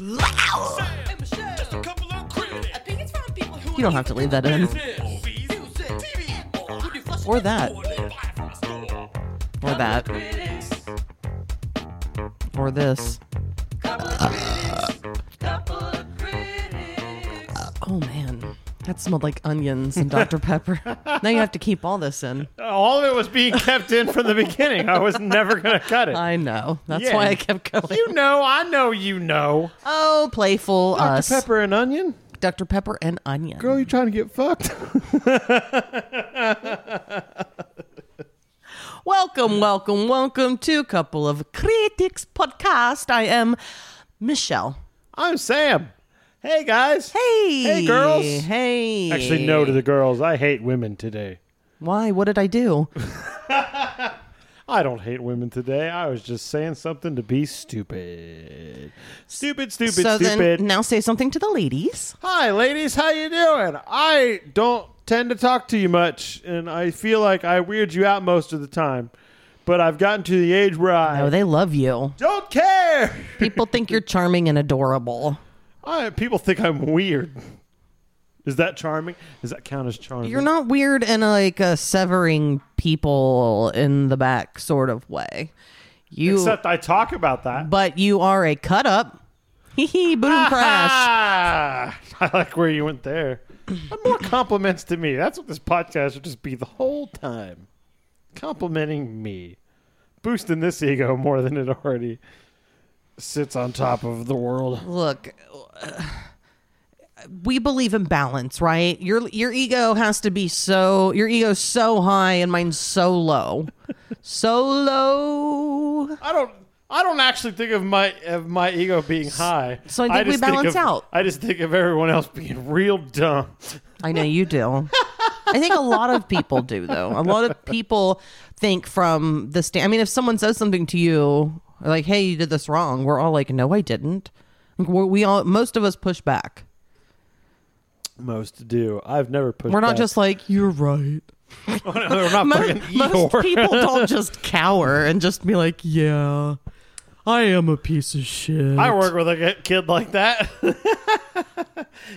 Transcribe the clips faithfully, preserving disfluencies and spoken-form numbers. Loud. You don't have to leave that in. Or that. Or that. Or this. Uh, oh, man. That smelled like onions and Doctor Pepper. Now you have to keep all this in. All of it was being kept in from the beginning. I was never going to cut it. I know. That's yeah. why I kept going. You know. I know you know. Oh, playful Doctor us. Doctor Pepper and onion? Doctor Pepper and onion. Girl, you trying to get fucked? Welcome, welcome, welcome to Couple of Critics Podcast. I am Michelle. I'm Sam. Hey, guys. Hey. Hey, girls. Hey. Actually, no to the girls. I hate women today. Why? What did I do? I don't hate women today. I was just saying something to be stupid. Stupid, stupid, so stupid. Then now say something to the ladies. Hi, ladies. How you doing? I don't tend to talk to you much, and I feel like I weird you out most of the time. But I've gotten to the age where I... No, they love you. Don't care. People think you're charming and adorable. I, people think I'm weird. Is that charming? Does that count as charming? You're not weird in a, like a severing people in the back sort of way. You, Except I talk about that. But you are a cut up. Hee hee, boom, crash. I like where you went there. More compliments to me. That's what this podcast should just be the whole time. Complimenting me. Boosting this ego more than it already sits on top of the world. Look, uh, we believe in balance, right? Your your ego has to be so, your ego's so high and mine's so low. So low. I don't I don't actually think of my of my ego being high. So I think I we balance think of, out. I just think of everyone else being real dumb. I know you do. I think a lot of people do, though. A lot of people think from the stand. I mean, if someone says something to you, like, hey, you did this wrong. We're all like, no, I didn't. We're, we all, most of us push back. Most do. I've never pushed back. We're not back. Just like, you're right. Oh, no, we're not most, most people don't just cower and just be like, yeah, I am a piece of shit. I work with a kid like that.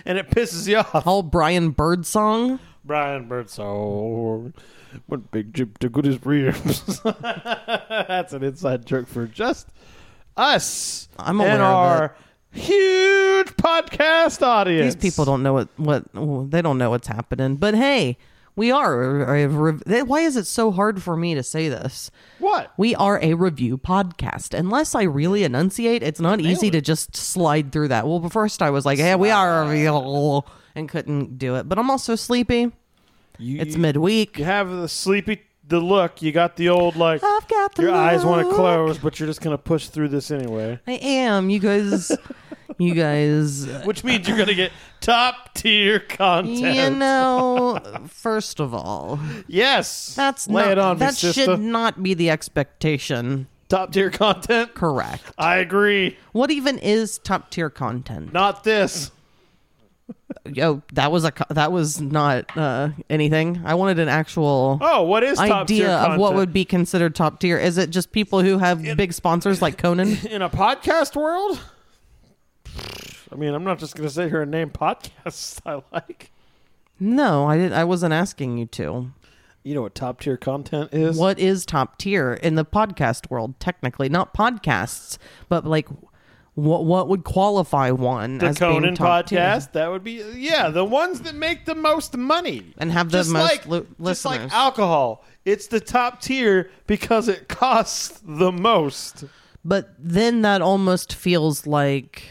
And it pisses you off. All Brian Birdsong. Brian Birdsong. What big jib to good his ribs. That's an inside joke for just us. I'm aware and our of it. Huge podcast audience. These people don't know what, what they don't know what's happening. But hey, we are. A, a, why is it so hard for me to say this? What? We are a review podcast. Unless I really enunciate, it's not Nailed easy it. to just slide through that. Well, first I was like, hey, we are a review, and couldn't do it. But I'm also sleepy. You, it's midweek. You have the sleepy the look. You got the old like I've got the your look. Eyes want to close, but you're just gonna push through this anyway. I am. You guys, you guys. Which means you're gonna get top tier content. You know, first of all, yes, that's lay not, it on that me, should sister. Not be the expectation. Top tier content, correct? I agree. What even is top tier content? Not this. Yo, that was a that was not uh, anything. I wanted an actual oh, what is top idea tier of what would be considered top tier? Is it just people who have in, big sponsors like Conan in a podcast world? I mean, I'm not just going to sit here and name podcasts I like. No, I didn't. I wasn't asking you to. You know what top tier content is? What is top tier in the podcast world? Technically, not podcasts, but like. What what would qualify one the as Conan being top podcast? Tier? That would be yeah, the ones that make the most money and have the just most like, lo- listeners. Just like alcohol, it's the top tier because it costs the most. But then that almost feels like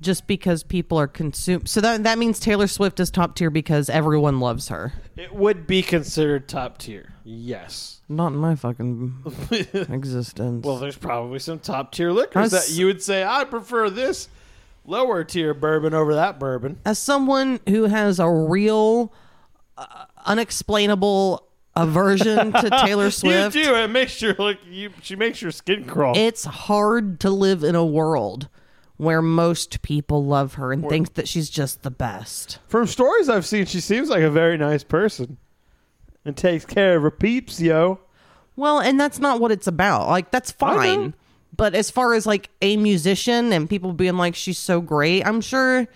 just because people are consumed. So that that means Taylor Swift is top tier because everyone loves her. It would be considered top tier. Yes. Not in my fucking existence. Well, there's probably some top tier liquors As, that you would say, I prefer this lower tier bourbon over that bourbon. As someone who has a real uh, unexplainable aversion to Taylor Swift. You do. It makes your, like, you, she makes your skin crawl. It's hard to live in a world where most people love her and or, think that she's just the best. From stories I've seen, she seems like a very nice person. And takes care of her peeps, yo. Well, and that's not what it's about. Like, that's fine. But as far as like a musician and people being like, she's so great, I'm sure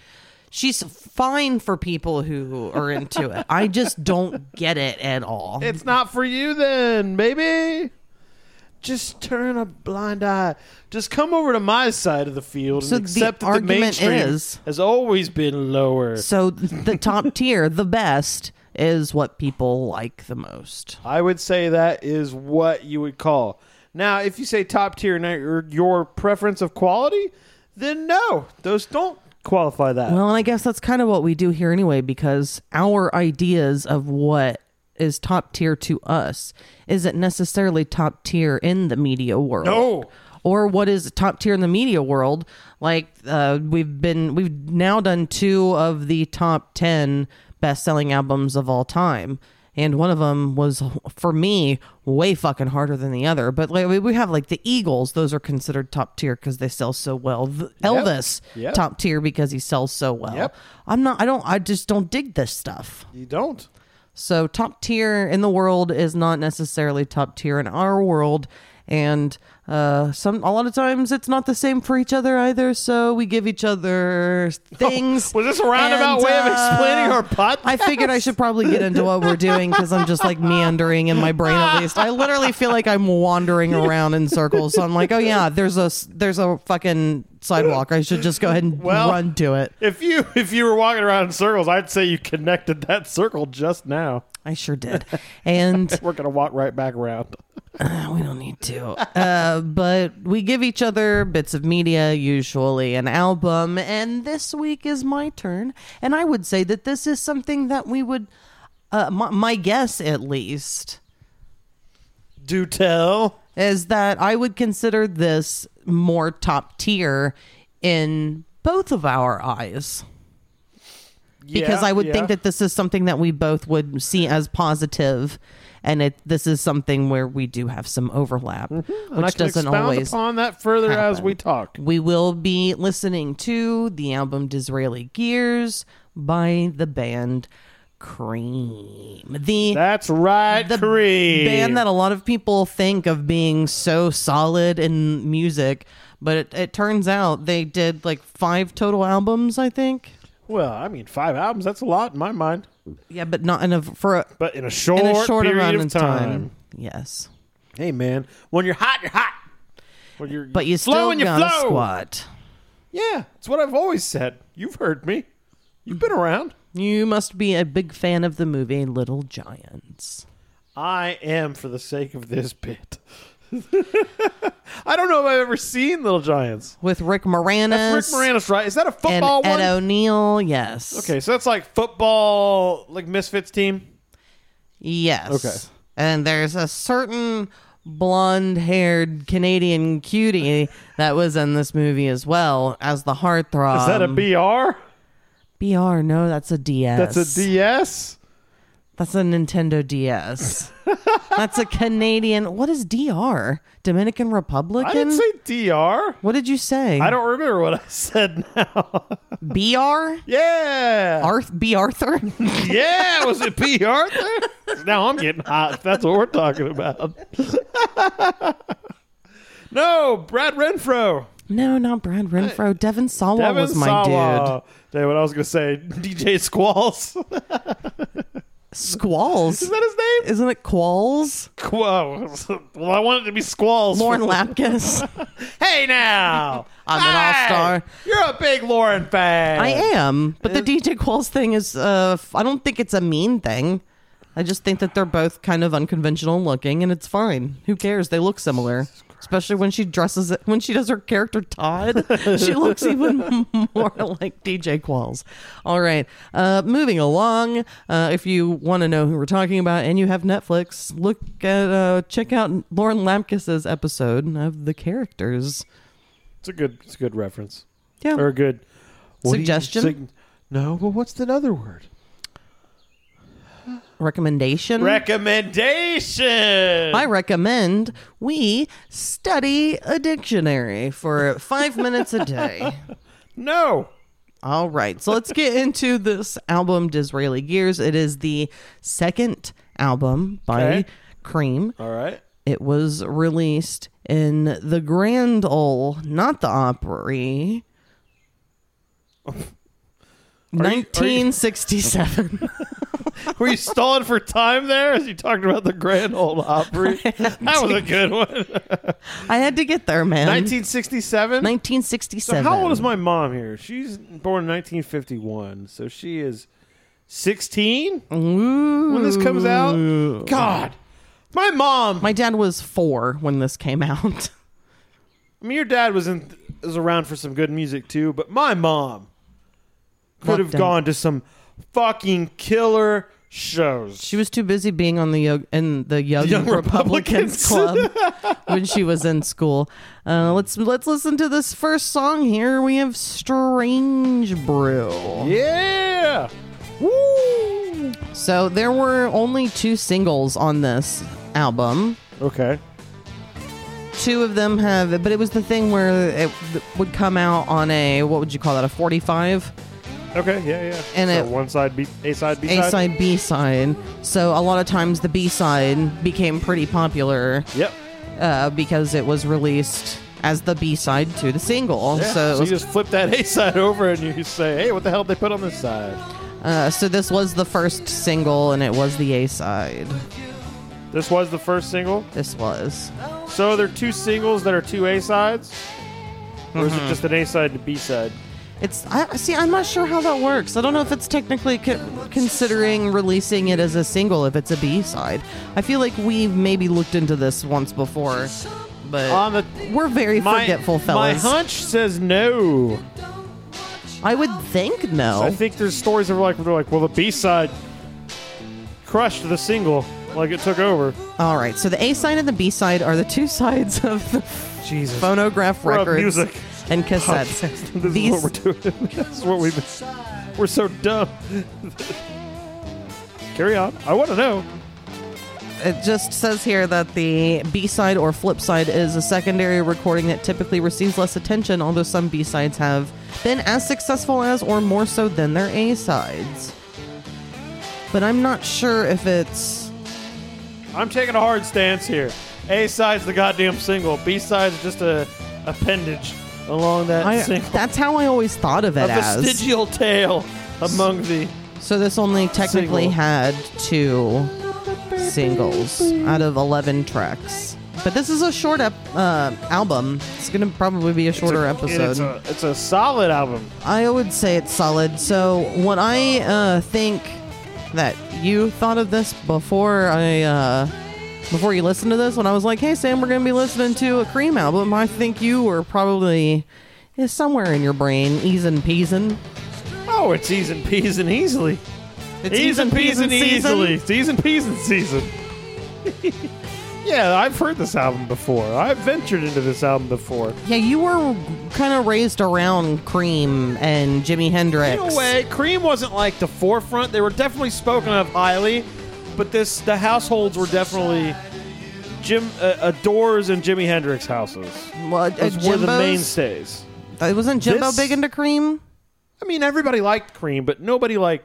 she's fine for people who are into it. I just don't get it at all. It's not for you then, baby. Just turn a blind eye. Just come over to my side of the field so and accept the that the mainstream is, has always been lower. So the top tier, the best, is what people like the most. I would say that is what you would call. Now, if you say top tier and your preference of quality, then no, those don't qualify that. Well, and I guess that's kind of what we do here anyway, because our ideas of what is top tier to us isn't necessarily top tier in the media world. No. Or what is top tier in the media world? Like uh, we've been, we've now done two of the top ten best-selling albums of all time, and one of them was, for me, way fucking harder than the other. But like we have like the Eagles; those are considered top tier because they sell so well. The Elvis, yep. Yep. Top tier because he sells so well. Yep. I'm not. I don't. I just don't dig this stuff. You don't. So top tier in the world is not necessarily top tier in our world, and uh, some a lot of times it's not the same for each other either. So we give each other things. Oh, was this a roundabout and, way of explaining uh, our podcast? I figured I should probably get into what we're doing because I'm just like meandering in my brain. At least I literally feel like I'm wandering around in circles. So I'm like, oh yeah, there's a there's a fucking sidewalk. I should just go ahead and well, run to it. If you if you were walking around in circles, I'd say you connected that circle just now. I sure did. And we're gonna walk right back around. Uh, we don't need to. Uh, but we give each other bits of media, usually an album, and this week is my turn. And I would say that this is something that we would, uh, my, my guess at least, do tell, is that I would consider this more top tier in both of our eyes. Yeah, because I would yeah. think that this is something that we both would see as positive, and it this is something where we do have some overlap, mm-hmm. which doesn't always happen. And I can expound upon that further as we talk. We will be listening to the album Disraeli Gears by the band Cream. The That's right, the Cream. Band that a lot of people think of being so solid in music, but it, it turns out they did like five total albums, I think. Well, I mean, five albums, that's a lot in my mind. Yeah, but not in a for a, but in a short, in a short period amount of time. time. Yes. Hey, man, when you're hot, you're hot. When you're but you still gotta squat. Yeah, it's what I've always said. You've heard me. You've been around. You must be a big fan of the movie Little Giants. I am, for the sake of this bit. I don't know if I've ever seen Little Giants. With Rick Moranis. That's Rick Moranis, right? Is that a football and one? Ed O'Neill, yes. Okay, so that's like football, like Misfits team? Yes. Okay. And there's a certain blonde-haired Canadian cutie that was in this movie as well as the heartthrob. Is that a B R? B R, no, that's a D S. That's a D S? That's a Nintendo D S. That's a Canadian. What is D R? Dominican Republican? I didn't say D R. What did you say? I don't remember what I said now. B R? Yeah. Arth- B. Arthur? Yeah. Was it B. Arthur? Now I'm getting hot. That's what we're talking about. No, Brad Renfro. No, not Brad Renfro. I, Devin Sawa Devin was my Sawa. dude. Dude, what I was going to say, D J Squalls. Squalls? Is that his name? Isn't it Qualls? Qualls. Well, I want it to be Squalls. Lauren Lapkus. Hey, now. I'm hey, an all-star. You're a big Lauren fan. I am. But the D J Qualls thing is, uh, I don't think it's a mean thing. I just think that they're both kind of unconventional looking, and it's fine. Who cares? They look similar. Especially when she dresses, when she does her character Todd, she looks even more like D J Qualls. All right, uh, moving along. Uh, if you want to know who we're talking about and you have Netflix, look at uh, check out Lauren Lapkus's episode of The Characters. It's a good, it's a good reference. Yeah, or a good suggestion. Sig- no, well, what's the other word? Recommendation. Recommendation. I recommend we study a dictionary for five minutes a day. No. All right. So let's get into this album, Disraeli Gears. It is the second album by okay. Cream. All right. It was released in the Grand Ole, not the Opry, nineteen sixty-seven. Were you stalling for time there as you talked about the Grand Ole Opry? That was a good one. I had to get there, man. nineteen sixty-seven? nineteen sixty-seven. So how old is my mom here? She's born in nineteen fifty-one, so she is sixteen when this comes out? God. My mom. My dad was four when this came out. I mean, your dad was, in, was around for some good music, too, but my mom could have gone to some fucking killer shows. She was too busy being on the Yo- in the Young, the Young Republicans, Republicans Club when she was in school. Uh, let's let's listen to this first song here. We have Strange Brew. Yeah. Woo. So there were only two singles on this album. Okay. Two of them have, but it was the thing where it would come out on a, what would you call that, a forty-five? Okay, yeah, yeah. And so it, one side, B, A side, B side? A side, B side. So a lot of times the B side became pretty popular. Yep. Uh, because it was released as the B side to the single. Yeah. So, so was, you just flip that A side over and you say, hey, what the hell did they put on this side? Uh, so this was the first single and it was the A side. This was the first single? This was. So are there two singles that are two A sides? Or mm-hmm. is it just an A side and a B side? It's I see. I'm not sure how that works. I don't know if it's technically co- considering releasing it as a single if it's a B side. I feel like we've maybe looked into this once before, but um, we're very my, forgetful fellas. My hunch says no. I would think no. I think there's stories that were like, they're like, well, the B side crushed the single, like it took over. All right. So the A side and the B side are the two sides of the Jesus. Phonograph we're records. Music. And cassettes. Podcast. This These... is what we're doing. This is what we've been. We're so dumb. Carry on. I want to know. It just says here that the B-side or flip side is a secondary recording that typically receives less attention, although some B-sides have been as successful as or more so than their A-sides. But I'm not sure if it's... I'm taking a hard stance here. A-side's the goddamn single. B-side's just a appendage along that I, single. That's how I always thought of it as. A vestigial tale among the... So this only technically single. Had two singles out of eleven tracks. But this is a short ep- uh, album. It's going to probably be a shorter it's a, episode. It's a, it's a solid album. I would say it's solid. So what I uh, think that you thought of this before I... Uh, Before you listen to this, when I was like, hey, Sam, we're going to be listening to a Cream album, I think you were probably yeah, somewhere in your brain, easing, peasing. Oh, it's easing, peasing easily. It's easing, peasing easily. It's easing, peasing season. Yeah, I've heard this album before. I've ventured into this album before. Yeah, you were kind of raised around Cream and Jimi Hendrix. In a way, Cream wasn't like the forefront. They were definitely spoken of highly. But this, the households were definitely Jim uh, Adores and Jimi Hendrix houses. Well, those uh, were the mainstays. It wasn't Jimbo this, big into Cream? I mean, everybody liked Cream, but nobody like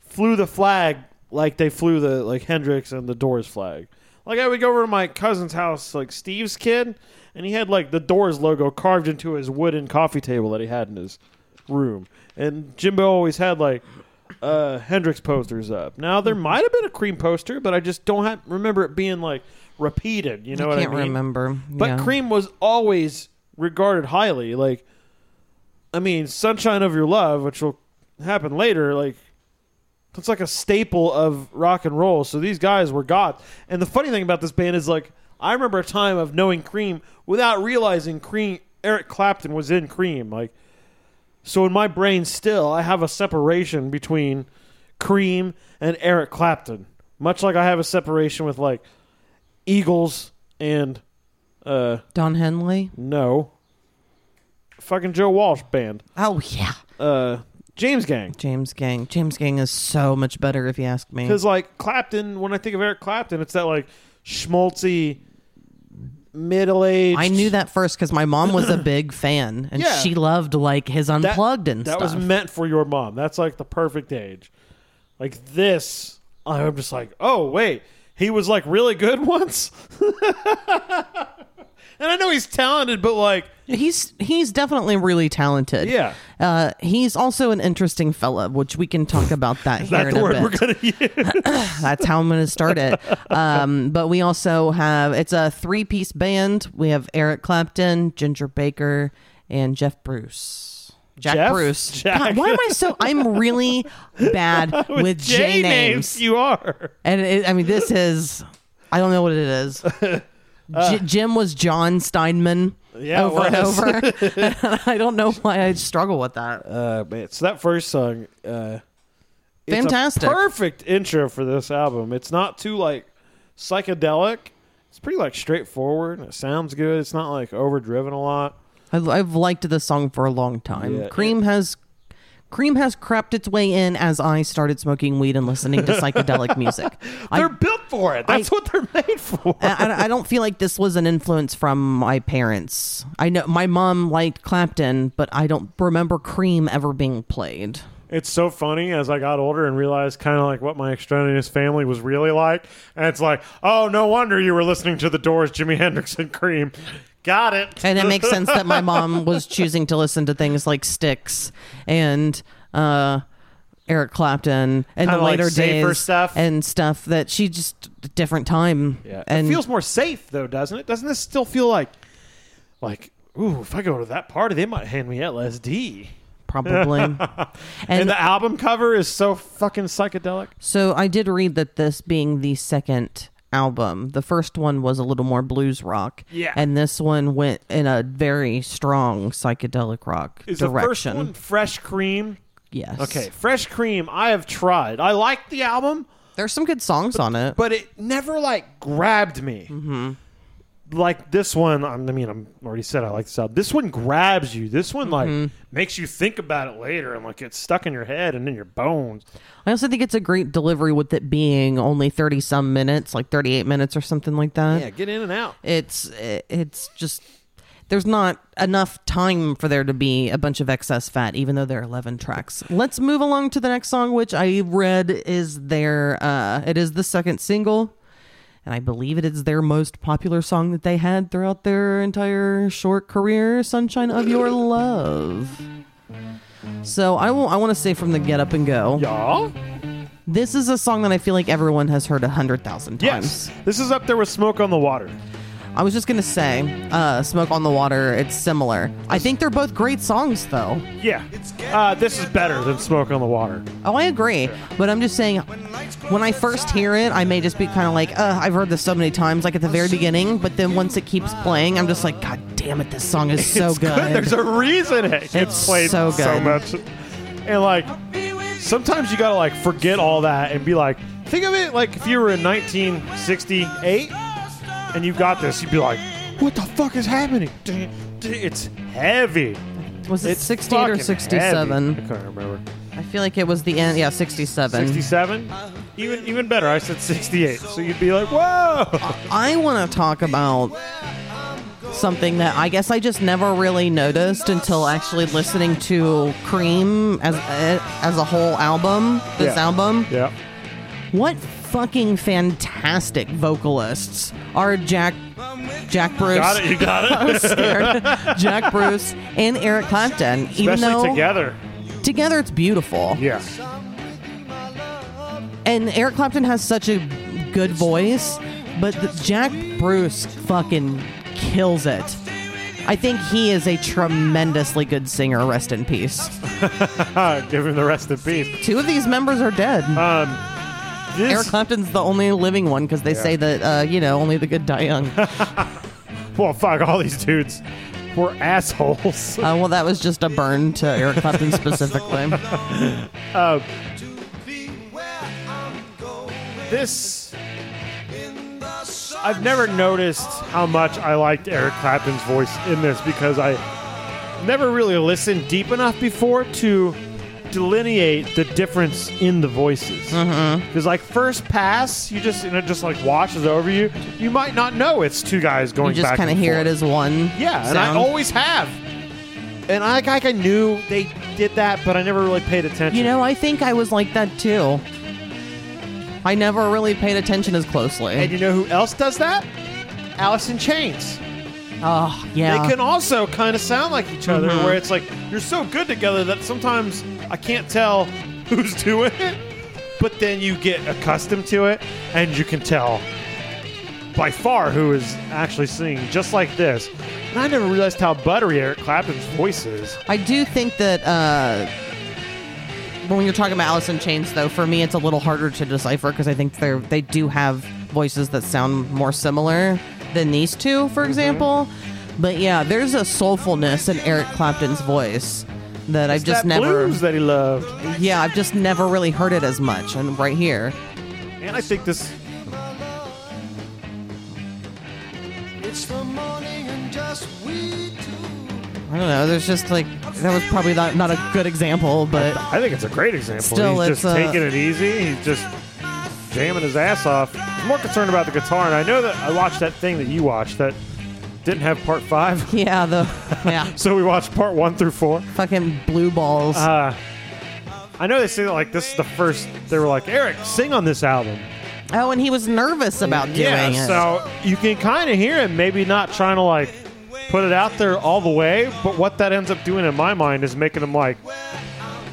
flew the flag like they flew the like Hendrix and the Doors flag. Like I would go over to my cousin's house, like Steve's kid, and he had like the Doors logo carved into his wooden coffee table that he had in his room. And Jimbo always had like Uh, Hendrix posters up. Now there might have been a Cream poster, but I just don't have, remember it being like repeated. You know I what I mean? Can't remember. But yeah. Cream was always regarded highly. Like, I mean, "Sunshine of Your Love," which will happen later. Like, it's like a staple of rock and roll. So these guys were gods. And the funny thing about this band is, like, I remember a time of knowing Cream without realizing Cream. Eric Clapton was in Cream. Like. So in my brain still, I have a separation between Cream and Eric Clapton. Much like I have a separation with, like, Eagles and... Uh, Don Henley? No. Fucking Joe Walsh band. Oh, yeah. Uh, James Gang. James Gang. James Gang is so much better, if you ask me. Because, like, Clapton, when I think of Eric Clapton, it's that, like, schmaltzy... middle-aged. I knew that first because my mom was a big fan, and yeah. she loved like his Unplugged that, and that stuff. That was meant for your mom. That's like the perfect age. Like this, I'm just like, oh wait, he was like really good once. And I know he's talented, but like... He's he's definitely really talented. Yeah. Uh, he's also an interesting fella, which we can talk about that here that in a bit. That's the word we're going to use. That's how I'm going to start it. Um, but we also have... It's a three-piece band. We have Eric Clapton, Ginger Baker, and Jeff Bruce. Jack Jeff? Bruce. Jack. God, why am I so... I'm really bad with, with J, J names. names. You are. And it, I mean, this is... I don't know what it is. Uh, J- Jim was John Steinman yeah, over and over. I don't know why I struggle with that. Uh, man, so that first song, uh, fantastic, it's a perfect intro for this album. It's not too like psychedelic. It's pretty like straightforward. It sounds good. It's not like overdriven a lot. I've, I've liked this song for a long time. Yeah. Cream has. Cream has crept its way in as I started smoking weed and listening to psychedelic music. They're I, built for it. That's I, what they're made for. I, I don't feel like this was an influence from my parents. I know my mom liked Clapton, but I don't remember Cream ever being played. It's so funny as I got older and realized kind of like what my extraneous family was really like. And it's like, oh, no wonder you were listening to The Doors, Jimi Hendrix, and Cream. Got it. And it makes sense that my mom was choosing to listen to things like Styx and uh, Eric Clapton and the later like days stuff. And stuff that she just different time. Yeah. And it feels more safe though, doesn't it? Doesn't this still feel like like ooh, if I go to that party, they might hand me L S D. Probably. and, and the album cover is so fucking psychedelic. So I did read that this being the second album. The first one was a little more blues rock. Yeah. And this one went in a very strong psychedelic rock Is direction. The first one Fresh Cream? Yes. Okay. Fresh Cream, I have tried. I like the album. There's some good songs but, on it. But it never like grabbed me. Mm-hmm. Like this one, I mean, I already said I like this album. This one grabs you. This one like mm-hmm. makes you think about it later and like it's stuck in your head and in your bones. I also think it's a great delivery with it being only thirty some minutes, like thirty-eight minutes or something like that. Yeah, get in and out. It's it's just there's not enough time for there to be a bunch of excess fat, even though there are eleven tracks. Let's move along to the next song, which I read is their uh, it is the second single. And I believe it is their most popular song that they had throughout their entire short career, Sunshine of Your Love. So I, will, I want to say from the get up and go. Y'all? This is a song that I feel like everyone has heard one hundred thousand times. Yes. This is up there with Smoke on the Water. I was just going to say, uh, Smoke on the Water, it's similar. I think they're both great songs, though. Yeah. Uh, this is better than Smoke on the Water. Oh, I agree. Sure. But I'm just saying, when I first hear it, I may just be kind of like, uh, I've heard this so many times, like at the very beginning. But then once it keeps playing, I'm just like, God damn it, this song is so good. good. There's a reason it gets played so, so much. And like, sometimes you got to like forget all that and be like, think of it like if you were in nineteen sixty-eight. And you got this, you'd be like, what the fuck is happening? It's heavy. Was it sixty-eight or sixty-seven? Heavy. I can't remember. I feel like it was the end. Yeah, sixty-seven. sixty-seven? Even even better. I said sixty-eight. So you'd be like, whoa. I want to talk about something that I guess I just never really noticed until actually listening to Cream as, as a whole album, this yeah. album. Yeah. What fucking fantastic vocalists are Jack Jack Bruce. You got it, you got it. I was scared. Jack Bruce and Eric Clapton. Especially even though together. Together it's beautiful. Yeah. And Eric Clapton has such a good voice, but the Jack Bruce fucking kills it. I think he is a tremendously good singer. Rest in peace. Give him the rest in peace. Two of these members are dead. Um This? Eric Clapton's the only living one because they yeah. say that, uh, you know, only the good die young. Well, fuck, all these dudes were assholes. uh, well, that was just a burn to Eric Clapton specifically. uh, this, I've never noticed how much I liked Eric Clapton's voice in this because I never really listened deep enough before to delineate the difference in the voices because mm-hmm. like first pass you just and it just like washes over you you might not know it's two guys going back and forth. You just kind of hear forth. It as one yeah sound. And I always have and I like I knew they did that but I never really paid attention. You know, I think I was like that too. I never really paid attention as closely. And you know who else does that? Alice in Chains. Oh, yeah. They can also kind of sound like each other, mm-hmm. where it's like, you're so good together that sometimes I can't tell who's doing it, but then you get accustomed to it, and you can tell by far who is actually singing, just like this. And I never realized how buttery Eric Clapton's voice is. I do think that... Uh When you're talking about Alice in Chains, though, for me, it's a little harder to decipher because I think they they do have voices that sound more similar than these two, for mm-hmm. example. But yeah, there's a soulfulness in Eric Clapton's voice that it's I've just that never blues that he loved. Yeah, I've just never really heard it as much, and right here. And I think this. It's the morning and just we. I don't know. There's just like that was probably not, not a good example, but I think it's a great example. Still, he's just uh, taking it easy. He's just jamming his ass off. I'm more concerned about the guitar, and I know that I watched that thing that you watched that didn't have part five. Yeah, the yeah. So we watched part one through four. Fucking blue balls. Uh, I know they say that like this is the first. They were like, Eric, sing on this album. Oh, and he was nervous about doing yeah, it. Yeah, so you can kind of hear him maybe not trying to like. Put it out there all the way, but what that ends up doing in my mind is making him like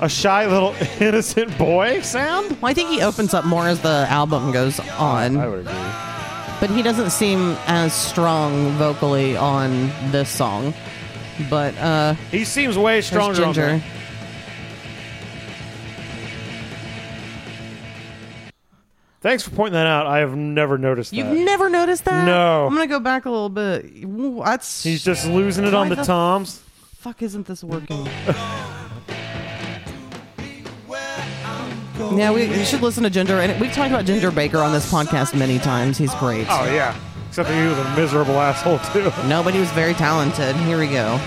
a shy little innocent boy sound. Well, I think he opens up more as the album goes on. I would agree. But he doesn't seem as strong vocally on this song. But uh, he seems way stronger. Ginger. On Thanks for pointing that out. I have never noticed that. You've never noticed that? No. I'm going to go back a little bit. That's, He's just losing it on the, the toms. Fuck, isn't this working? Yeah, we, we should listen to Ginger. And we talked about Ginger Baker on this podcast many times. He's great. Oh, yeah. Except that he was a miserable asshole, too. No, but he was very talented. Here we go.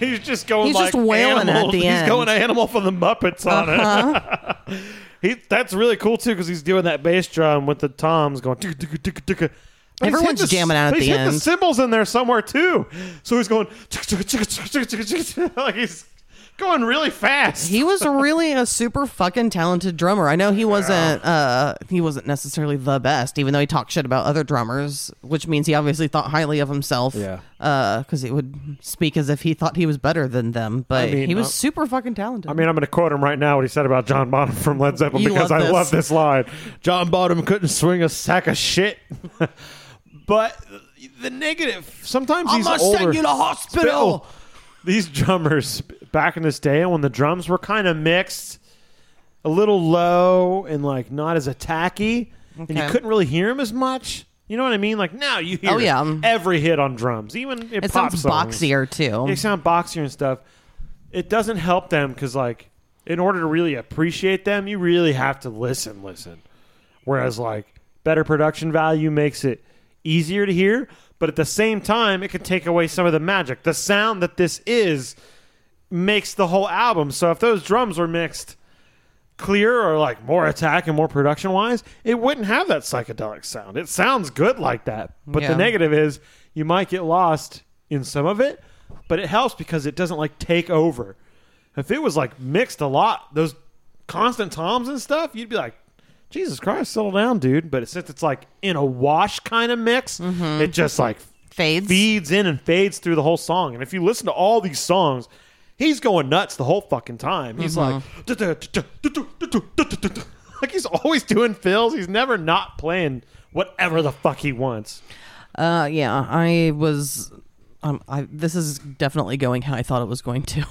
He's just going He's like just wailing animal. At the He's end. He's going animal for the Muppets on uh-huh. it. he, that's really cool, too, because he's doing that bass drum with the toms going... Ticka, ticka, ticka, ticka. Everyone's jamming out at the end. He's hit the cymbals in there somewhere, too. So he's going... Ticka, ticka, ticka, ticka, ticka, like he's going really fast. He was really a super fucking talented drummer. I know he wasn't uh, he wasn't necessarily the best, even though he talked shit about other drummers, which means he obviously thought highly of himself. Yeah, because uh, he would speak as if he thought he was better than them. But I mean, he was uh, super fucking talented. I mean, I'm going to quote him right now what he said about John Bonham from Led Zeppelin you because love I love this line. John Bonham couldn't swing a sack of shit. But the negative, sometimes he's older. I must take you to hospital. Spill. These drummers... Back in this day when the drums were kind of mixed, a little low and like not as attacky, okay. And you couldn't really hear them as much. You know what I mean? Like now you hear oh, yeah. every hit on drums, even in it pop sounds songs. Boxier too. They sound boxier and stuff. It doesn't help them because like in order to really appreciate them, you really have to listen, listen. Whereas like better production value makes it easier to hear, but at the same time, it can take away some of the magic. The sound that this is. Makes the whole album. So if those drums were mixed clear or like more attack and more production wise, it wouldn't have that psychedelic sound. It sounds good like that. But yeah. The negative is you might get lost in some of it, but it helps because it doesn't like take over. If it was like mixed a lot, those constant toms and stuff, you'd be like, Jesus Christ, settle down, dude. But since it's like in a wash kind of mix, mm-hmm. It just like fades, feeds in and fades through the whole song. And if you listen to all these songs, he's going nuts the whole fucking time. He's mm-hmm. like... Like, he's always doing fills. He's never not playing whatever the fuck he wants. Uh, yeah, I was... Um, I this is definitely going how I thought it was going to.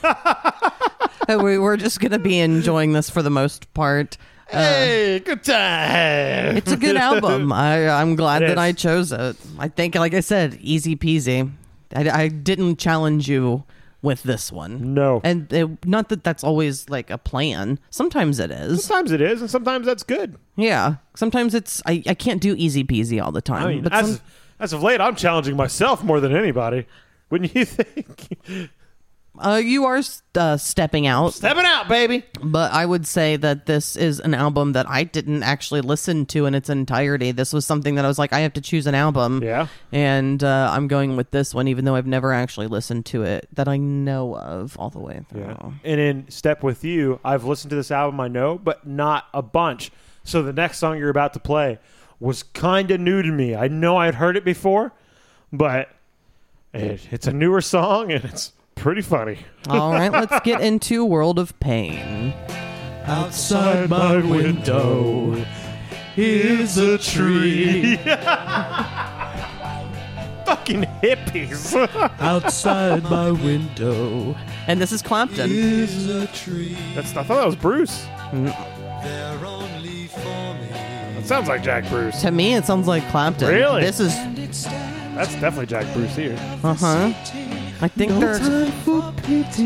we, we're just going to be enjoying this for the most part. Uh, hey, good time! It's a good album. I, I'm glad that I chose it. I think, like I said, easy peasy. I, I didn't challenge you... with this one. No. And it, not that that's always like a plan. Sometimes it is. Sometimes it is, and sometimes that's good. Yeah. Sometimes it's... I, I can't do easy peasy all the time. I mean, but as, some, as of late, I'm challenging myself more than anybody. Wouldn't you think? Uh, you are uh, stepping out. Stepping out, baby. But I would say that this is an album that I didn't actually listen to in its entirety. This was something that I was like, I have to choose an album. Yeah. And uh, I'm going with this one, even though I've never actually listened to it that I know of all the way through. Yeah. And in Step With You, I've listened to this album, I know, but not a bunch. So the next song you're about to play was kind of new to me. I know I'd heard it before, but it, it's a newer song and it's pretty funny. All right, let's get into World of Pain. Outside my window is a tree. Fucking hippies. Outside my window. And this is Clapton. Is a tree. That's, I thought that was Bruce. Mm. They're only for me. That sounds like Jack Bruce. To me, it sounds like Clapton. Really? This is. That's definitely Jack Bruce here. Uh huh. I think no there's.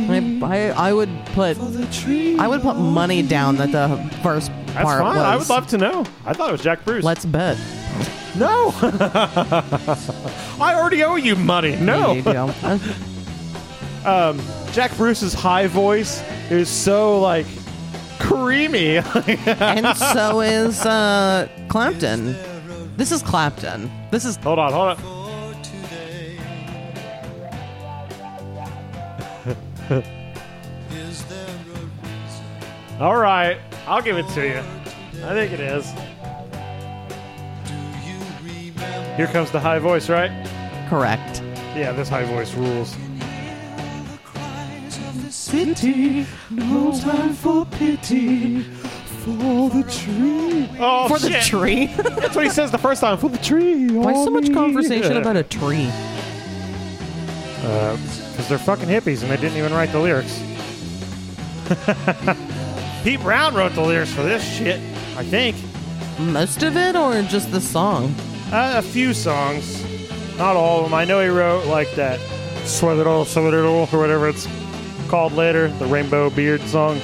I, I I would put I would put money down that the first part That's fine. was. I would love to know. I thought it was Jack Bruce. Let's bet. No. I already owe you money. No. um, Jack Bruce's high voice is so like creamy, and so is uh, Clapton. This is Clapton. This is. Hold on. Hold on. All right, I'll give it to you. I think it is. Here comes the high voice, right? Correct. Yeah, this high voice rules. City, no time for pity. For the tree. Oh, for shit. the tree? That's what he says the first time. For the tree. Why so much conversation about a tree? Uh, because they're fucking hippies and they didn't even write the lyrics. Pete Brown wrote the lyrics for this shit, I think. Most of it or just the song? Uh, a few songs. Not all of them. I know he wrote like that Sweat It All, Sweat It All, or whatever it's called later, the Rainbow Beard song.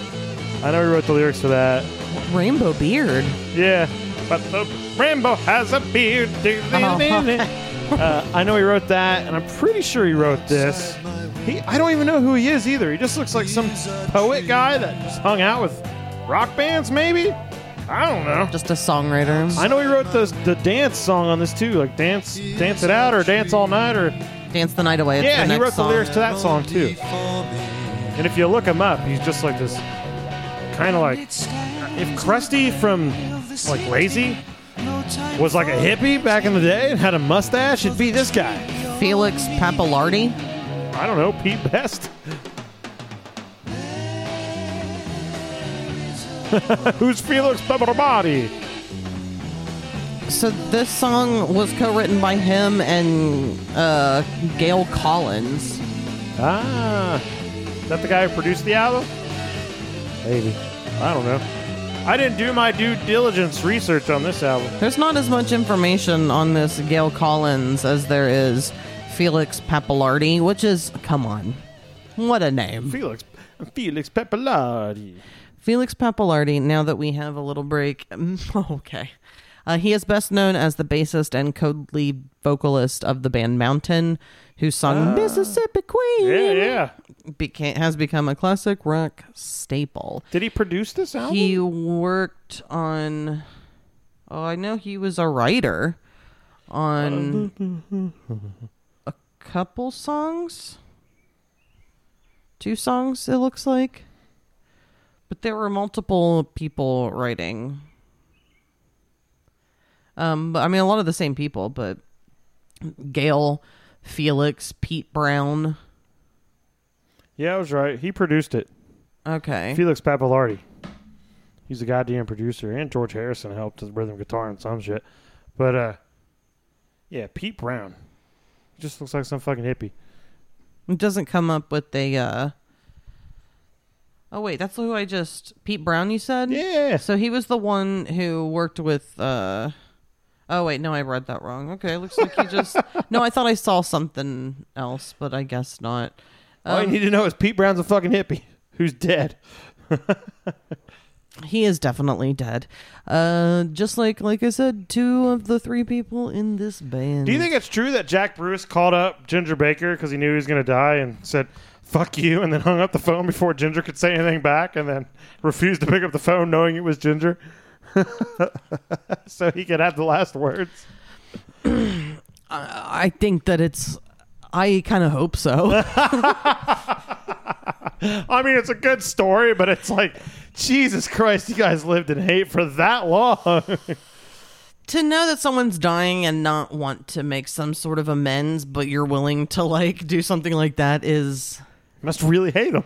I know he wrote the lyrics for that. Rainbow Beard? Yeah. But the rainbow has a beard. Oh. Uh, I know he wrote that, and I'm pretty sure he wrote this. He, I don't even know who he is either. He just looks like some poet guy that just hung out with rock bands, maybe? I don't know. Just a songwriter. I know he wrote those, the dance song on this, too. Like, Dance dance It Out, or Dance All Night, or... Dance the Night Away. Yeah, the he wrote song. the lyrics to that song, too. And if you look him up, he's just like this... Kind of like... If Krusty from, like, Lazy... was like a hippie back in the day and had a mustache, it'd be this guy. Felix Pappalardi? I don't know, Pete Best. Who's Felix Pappalardi? So this song was co-written by him and uh, Gail Collins. Ah. Is that the guy who produced the album? Maybe. I don't know. I didn't do my due diligence research on this album. There's not as much information on this Gail Collins as there is Felix Pappalardi, which is, come on, what a name. Felix Felix Pappalardi. Felix Pappalardi, now that we have a little break, okay. Uh, he is best known as the bassist and co-lead vocalist of the band Mountain, whose song uh, Mississippi Queen yeah, yeah. Became, has become a classic rock staple. Did he produce this album? He worked on... Oh, I know he was a writer on a couple songs. Two songs, it looks like. But there were multiple people writing. Um, I mean, a lot of the same people, but Gail, Felix, Pete Brown. Yeah, I was right. He produced it. Okay. Felix Pappalardi. He's a goddamn producer, and George Harrison helped with rhythm guitar and some shit. But, uh, yeah, Pete Brown. He just looks like some fucking hippie. It doesn't come up with a, uh... Oh, wait, that's who I just... Pete Brown, you said? Yeah. So he was the one who worked with, uh... Oh, wait, no, I read that wrong. Okay, looks like he just... No, I thought I saw something else, but I guess not. Um, All you need to know is Pete Brown's a fucking hippie who's dead. He is definitely dead. Uh, just like, like I said, two of the three people in this band. Do you think it's true that Jack Bruce called up Ginger Baker because he knew he was going to die and said... fuck you, and then hung up the phone before Ginger could say anything back, and then refused to pick up the phone knowing it was Ginger. So he could have the last words. I think that it's... I kind of hope so. I mean, it's a good story, but it's like, Jesus Christ, you guys lived in hate for that long. To know that someone's dying and not want to make some sort of amends, but you're willing to, like, do something like that is... You must really hate him.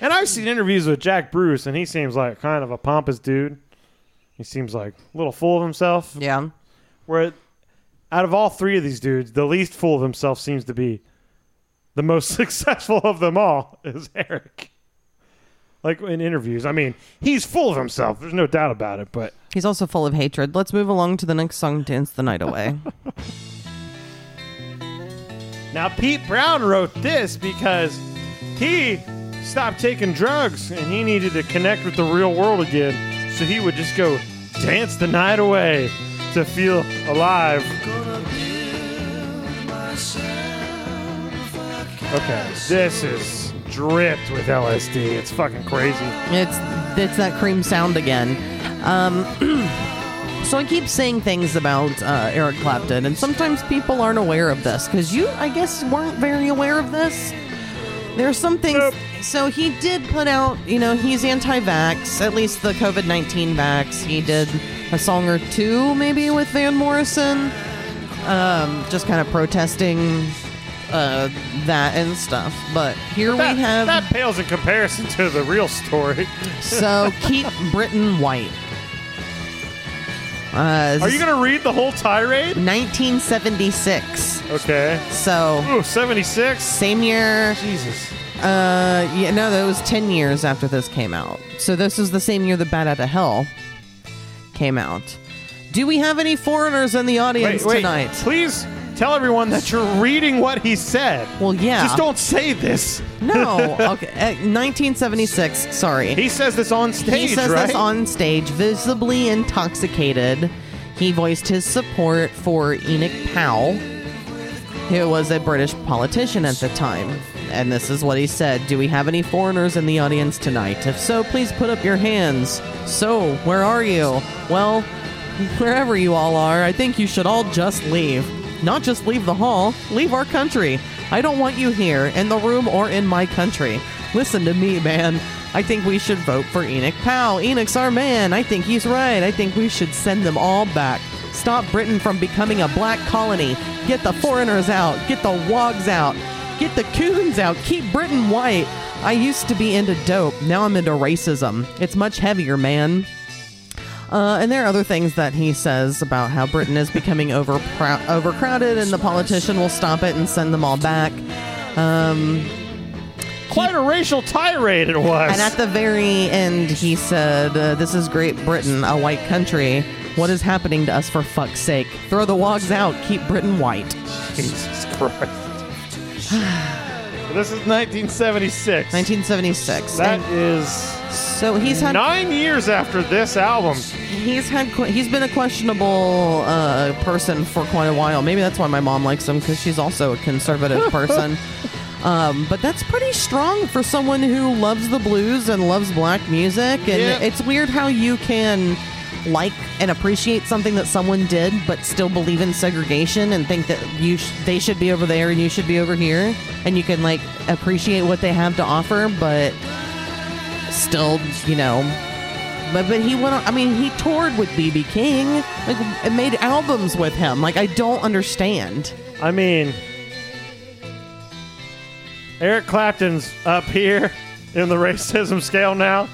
And I've seen interviews with Jack Bruce, and he seems like kind of a pompous dude. He seems like a little full of himself. Yeah. Where out of all three of these dudes, the least full of himself seems to be the most successful of them all is Eric. Like in interviews. I mean, he's full of himself. There's no doubt about it, but... He's also full of hatred. Let's move along to the next song, Dance the Night Away. Now, Pete Brown wrote this because he stopped taking drugs and he needed to connect with the real world again. So he would just go dance the night away to feel alive. Okay, this is dripped with L S D. It's fucking crazy. It's it's that cream sound again. Um, so I keep saying things about uh, Eric Clapton, and sometimes people aren't aware of this, because you, I guess, weren't very aware of this. There's some things... Nope. So he did put out, you know, he's anti-vax, at least the covid nineteen vax. He did a song or two, maybe, with Van Morrison, um, just kind of protesting... Uh, that and stuff, but here that, we have that pales in comparison to the real story. So keep Britain white. Uh, Are you going to read the whole tirade? nineteen seventy-six. Okay. So. Ooh, seventy-six. Same year. Jesus. Uh, yeah, no, that was ten years after this came out. So this is the same year the Bat Outta Hell came out. Do we have any foreigners in the audience wait, wait, tonight? Please. Tell everyone that you're reading what he said. Well, yeah. Just don't say this. No. Okay. nineteen seventy-six. Sorry. He says this on stage, He says right? this on stage, visibly intoxicated. He voiced his support for Enoch Powell, who was a British politician at the time. And this is what he said. Do we have any foreigners in the audience tonight? If so, please put up your hands. So, where are you? Well, wherever you all are, I think you should all just leave. Not just leave the hall, leave our country. I don't want you here, in the room or in my country. Listen to me, man. I think we should vote for Enoch Powell. Enoch's our man. I think he's right. I think we should send them all back. Stop Britain from becoming a black colony. Get the foreigners out. Get the wogs out. Get the coons out. Keep Britain white. I used to be into dope. Now I'm into racism. It's much heavier, man. Uh, and there are other things that he says about how Britain is becoming over pro- overcrowded and the politician will stop it and send them all back. Um, Quite he, a racial tirade it was. And at the very end, he said, uh, this is Great Britain, a white country. What is happening to us for fuck's sake? Throw the wogs out. Keep Britain white. Jesus Christ. This is nineteen seventy-six. nineteen seventy-six. That and is so he's had nine years after this album. He's had he's been a questionable uh, person for quite a while. Maybe that's why my mom likes him, because she's also a conservative person. Um, but that's pretty strong for someone who loves the blues and loves black music. And yep. It's weird how you can like and appreciate something that someone did, but still believe in segregation and think that you sh- they should be over there and you should be over here, and you can like appreciate what they have to offer, but still, you know. But but he went on, I mean, he toured with B B. King, like, and made albums with him. Like, I don't understand. I mean, Eric Clapton's up here in the racism scale now.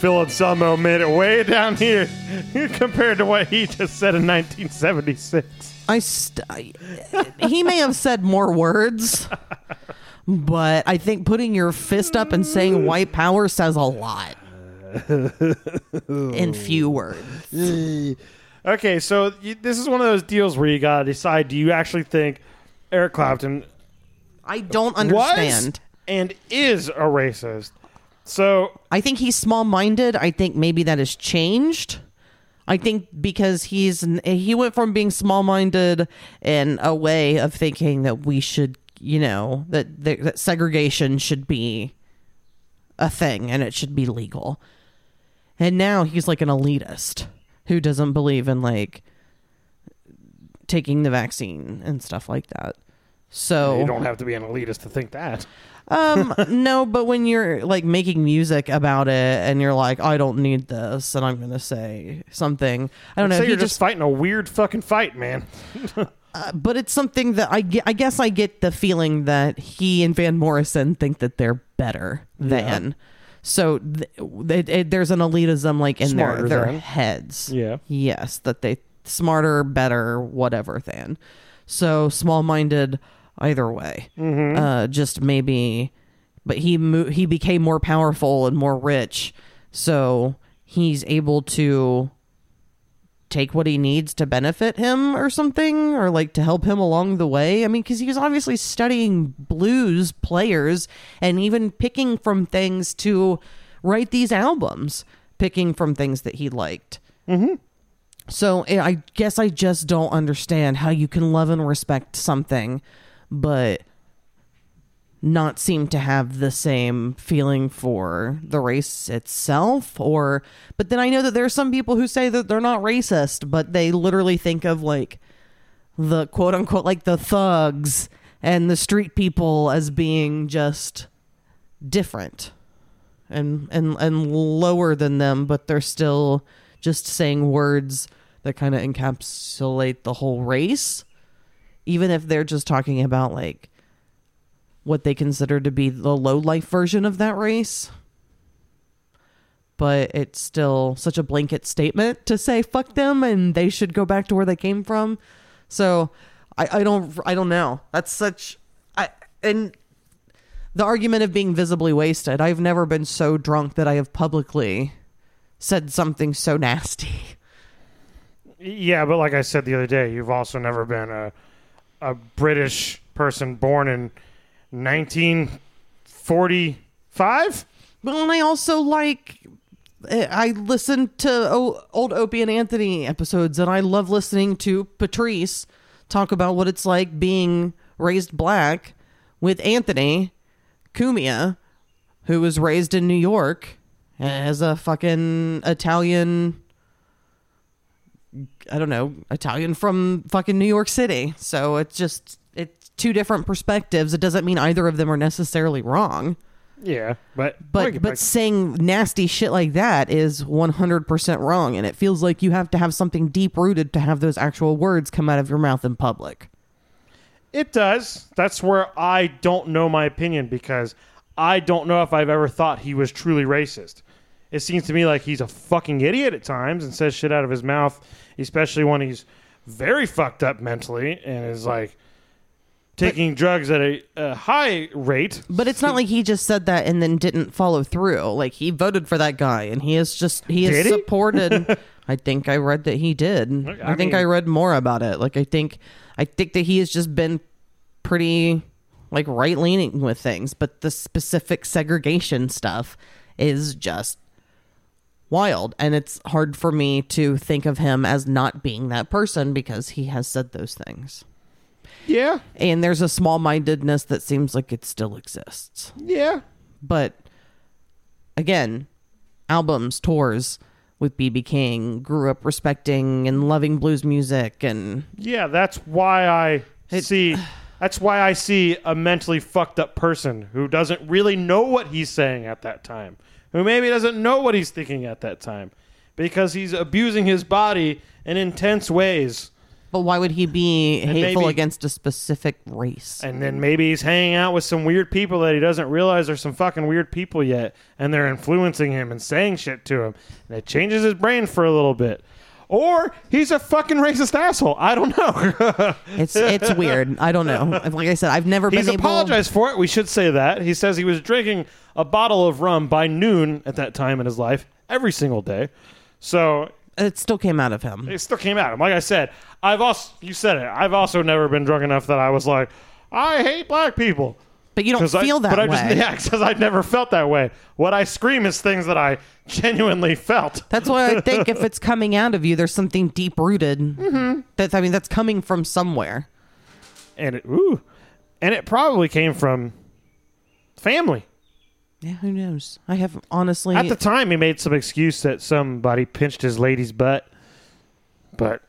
Phil Anselmo made it way down here compared to what he just said in nineteen seventy-six. I st- he may have said more words, but I think putting your fist up and saying white power says a lot in few words. Okay, so this is one of those deals where you got to decide, do you actually think Eric Clapton I don't understand. Was and is a racist? So I think he's small-minded. I think maybe that has changed. I think because he's he went from being small-minded in a way of thinking that we should you know, that, that, that segregation should be a thing and it should be legal. And now he's like an elitist who doesn't believe in like taking the vaccine and stuff like that. So you don't have to be an elitist to think that. um, no, but when you're like making music about it and you're like, I don't need this, and I'm going to say something. I don't I'd know. Say you're just, just fighting a weird fucking fight, man. uh, but it's something that I, I guess I get the feeling that he and Van Morrison think that they're better than. Yeah. So th- it, it, there's an elitism like in smarter their, their heads. Yeah. Yes. That they smarter, better, whatever than. So small minded. Either way, mm-hmm. uh, just maybe, but he mo- he became more powerful and more rich, so he's able to take what he needs to benefit him or something, or like to help him along the way. I mean, because he was obviously studying blues players and even picking from things to write these albums, picking from things that he liked. Mm-hmm. So I guess I just don't understand how you can love and respect something but not seem to have the same feeling for the race itself. Or, but then I know that there are some people who say that they're not racist, but they literally think of like the quote unquote, like the thugs and the street people as being just different and, and, and lower than them, but they're still just saying words that kind of encapsulate the whole race. Even if they're just talking about like what they consider to be the low life version of that race. But it's still such a blanket statement to say fuck them and they should go back to where they came from. So I, I don't I don't know. That's such I and the argument of being visibly wasted. I've never been so drunk that I have publicly said something so nasty. Yeah, but like I said the other day, you've also never been a a British person born in nineteen forty-five. Well, and I also like, I listened to old Opie and Anthony episodes, and I love listening to Patrice talk about what it's like being raised black with Anthony Cumia, who was raised in New York as a fucking Italian, I don't know, Italian from fucking New York City. So it's just, it's two different perspectives. It doesn't mean either of them are necessarily wrong. Yeah, but but but saying nasty shit like that is one hundred percent wrong, and it feels like you have to have something deep rooted to have those actual words come out of your mouth in public. It does. That's where I don't know my opinion, because I don't know if I've ever thought he was truly racist. It seems to me like he's a fucking idiot at times and says shit out of his mouth, especially when he's very fucked up mentally and is like taking but, drugs at a, a high rate. But it's not like he just said that and then didn't follow through. Like, he voted for that guy and he is just, he is supported. I think I read that he did. Look, I, I think mean, I read more about it. Like, I think, I think that he has just been pretty like right leaning with things, but the specific segregation stuff is just wild, and it's hard for me to think of him as not being that person because he has said those things. Yeah. And there's a small-mindedness that seems like it still exists. Yeah. But again, albums, tours with B B. King, grew up respecting and loving blues music, and yeah, that's why I it, see that's why I see a mentally fucked up person who doesn't really know what he's saying at that time, who maybe doesn't know what he's thinking at that time, because he's abusing his body in intense ways. But why would he be and hateful maybe, against a specific race? And then maybe he's hanging out with some weird people that he doesn't realize are some fucking weird people yet, and they're influencing him and saying shit to him, and it changes his brain for a little bit. Or he's a fucking racist asshole. I don't know. it's it's weird. I don't know. Like I said, I've never he's been able... He's apologized for it. We should say that. He says he was drinking a bottle of rum by noon at that time in his life every single day. So... It still came out of him. It still came out of him. Like I said, I've also... You said it. I've also never been drunk enough that I was like, I hate black people. But you don't feel I, that but way. But I just... Yeah, because I never felt that way. What I scream is things that I... genuinely felt. That's why I think if it's coming out of you, there's something deep rooted. Mm-hmm. That's I mean, that's coming from somewhere. And it, ooh, And it probably came from family. Yeah, who knows? I have honestly... At the time, he made some excuse that somebody pinched his lady's butt, but...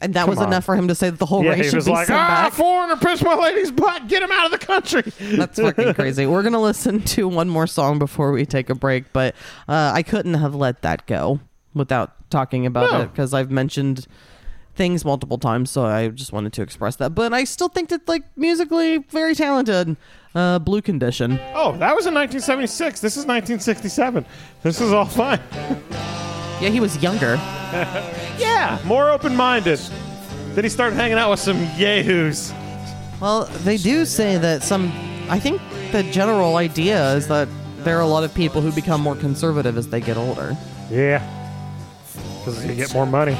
And that was on. enough for him to say that the whole yeah, race should be sent like, back. He was like, ah, foreigner pinched my lady's butt. Get him out of the country. That's fucking crazy. We're going to listen to one more song before we take a break, but uh, I couldn't have let that go without talking about no. it, because I've mentioned things multiple times, so I just wanted to express that. But I still think that, like, musically, very talented. Uh, Blue Condition. Oh, that was in nineteen seventy-six. This is nineteen sixty-seven. This is all fine. Yeah, he was younger. Yeah, more open-minded. Then he started hanging out with some yahoos. Well, they do say that some... I think the general idea is that there are a lot of people who become more conservative as they get older. Yeah. Because they get more money.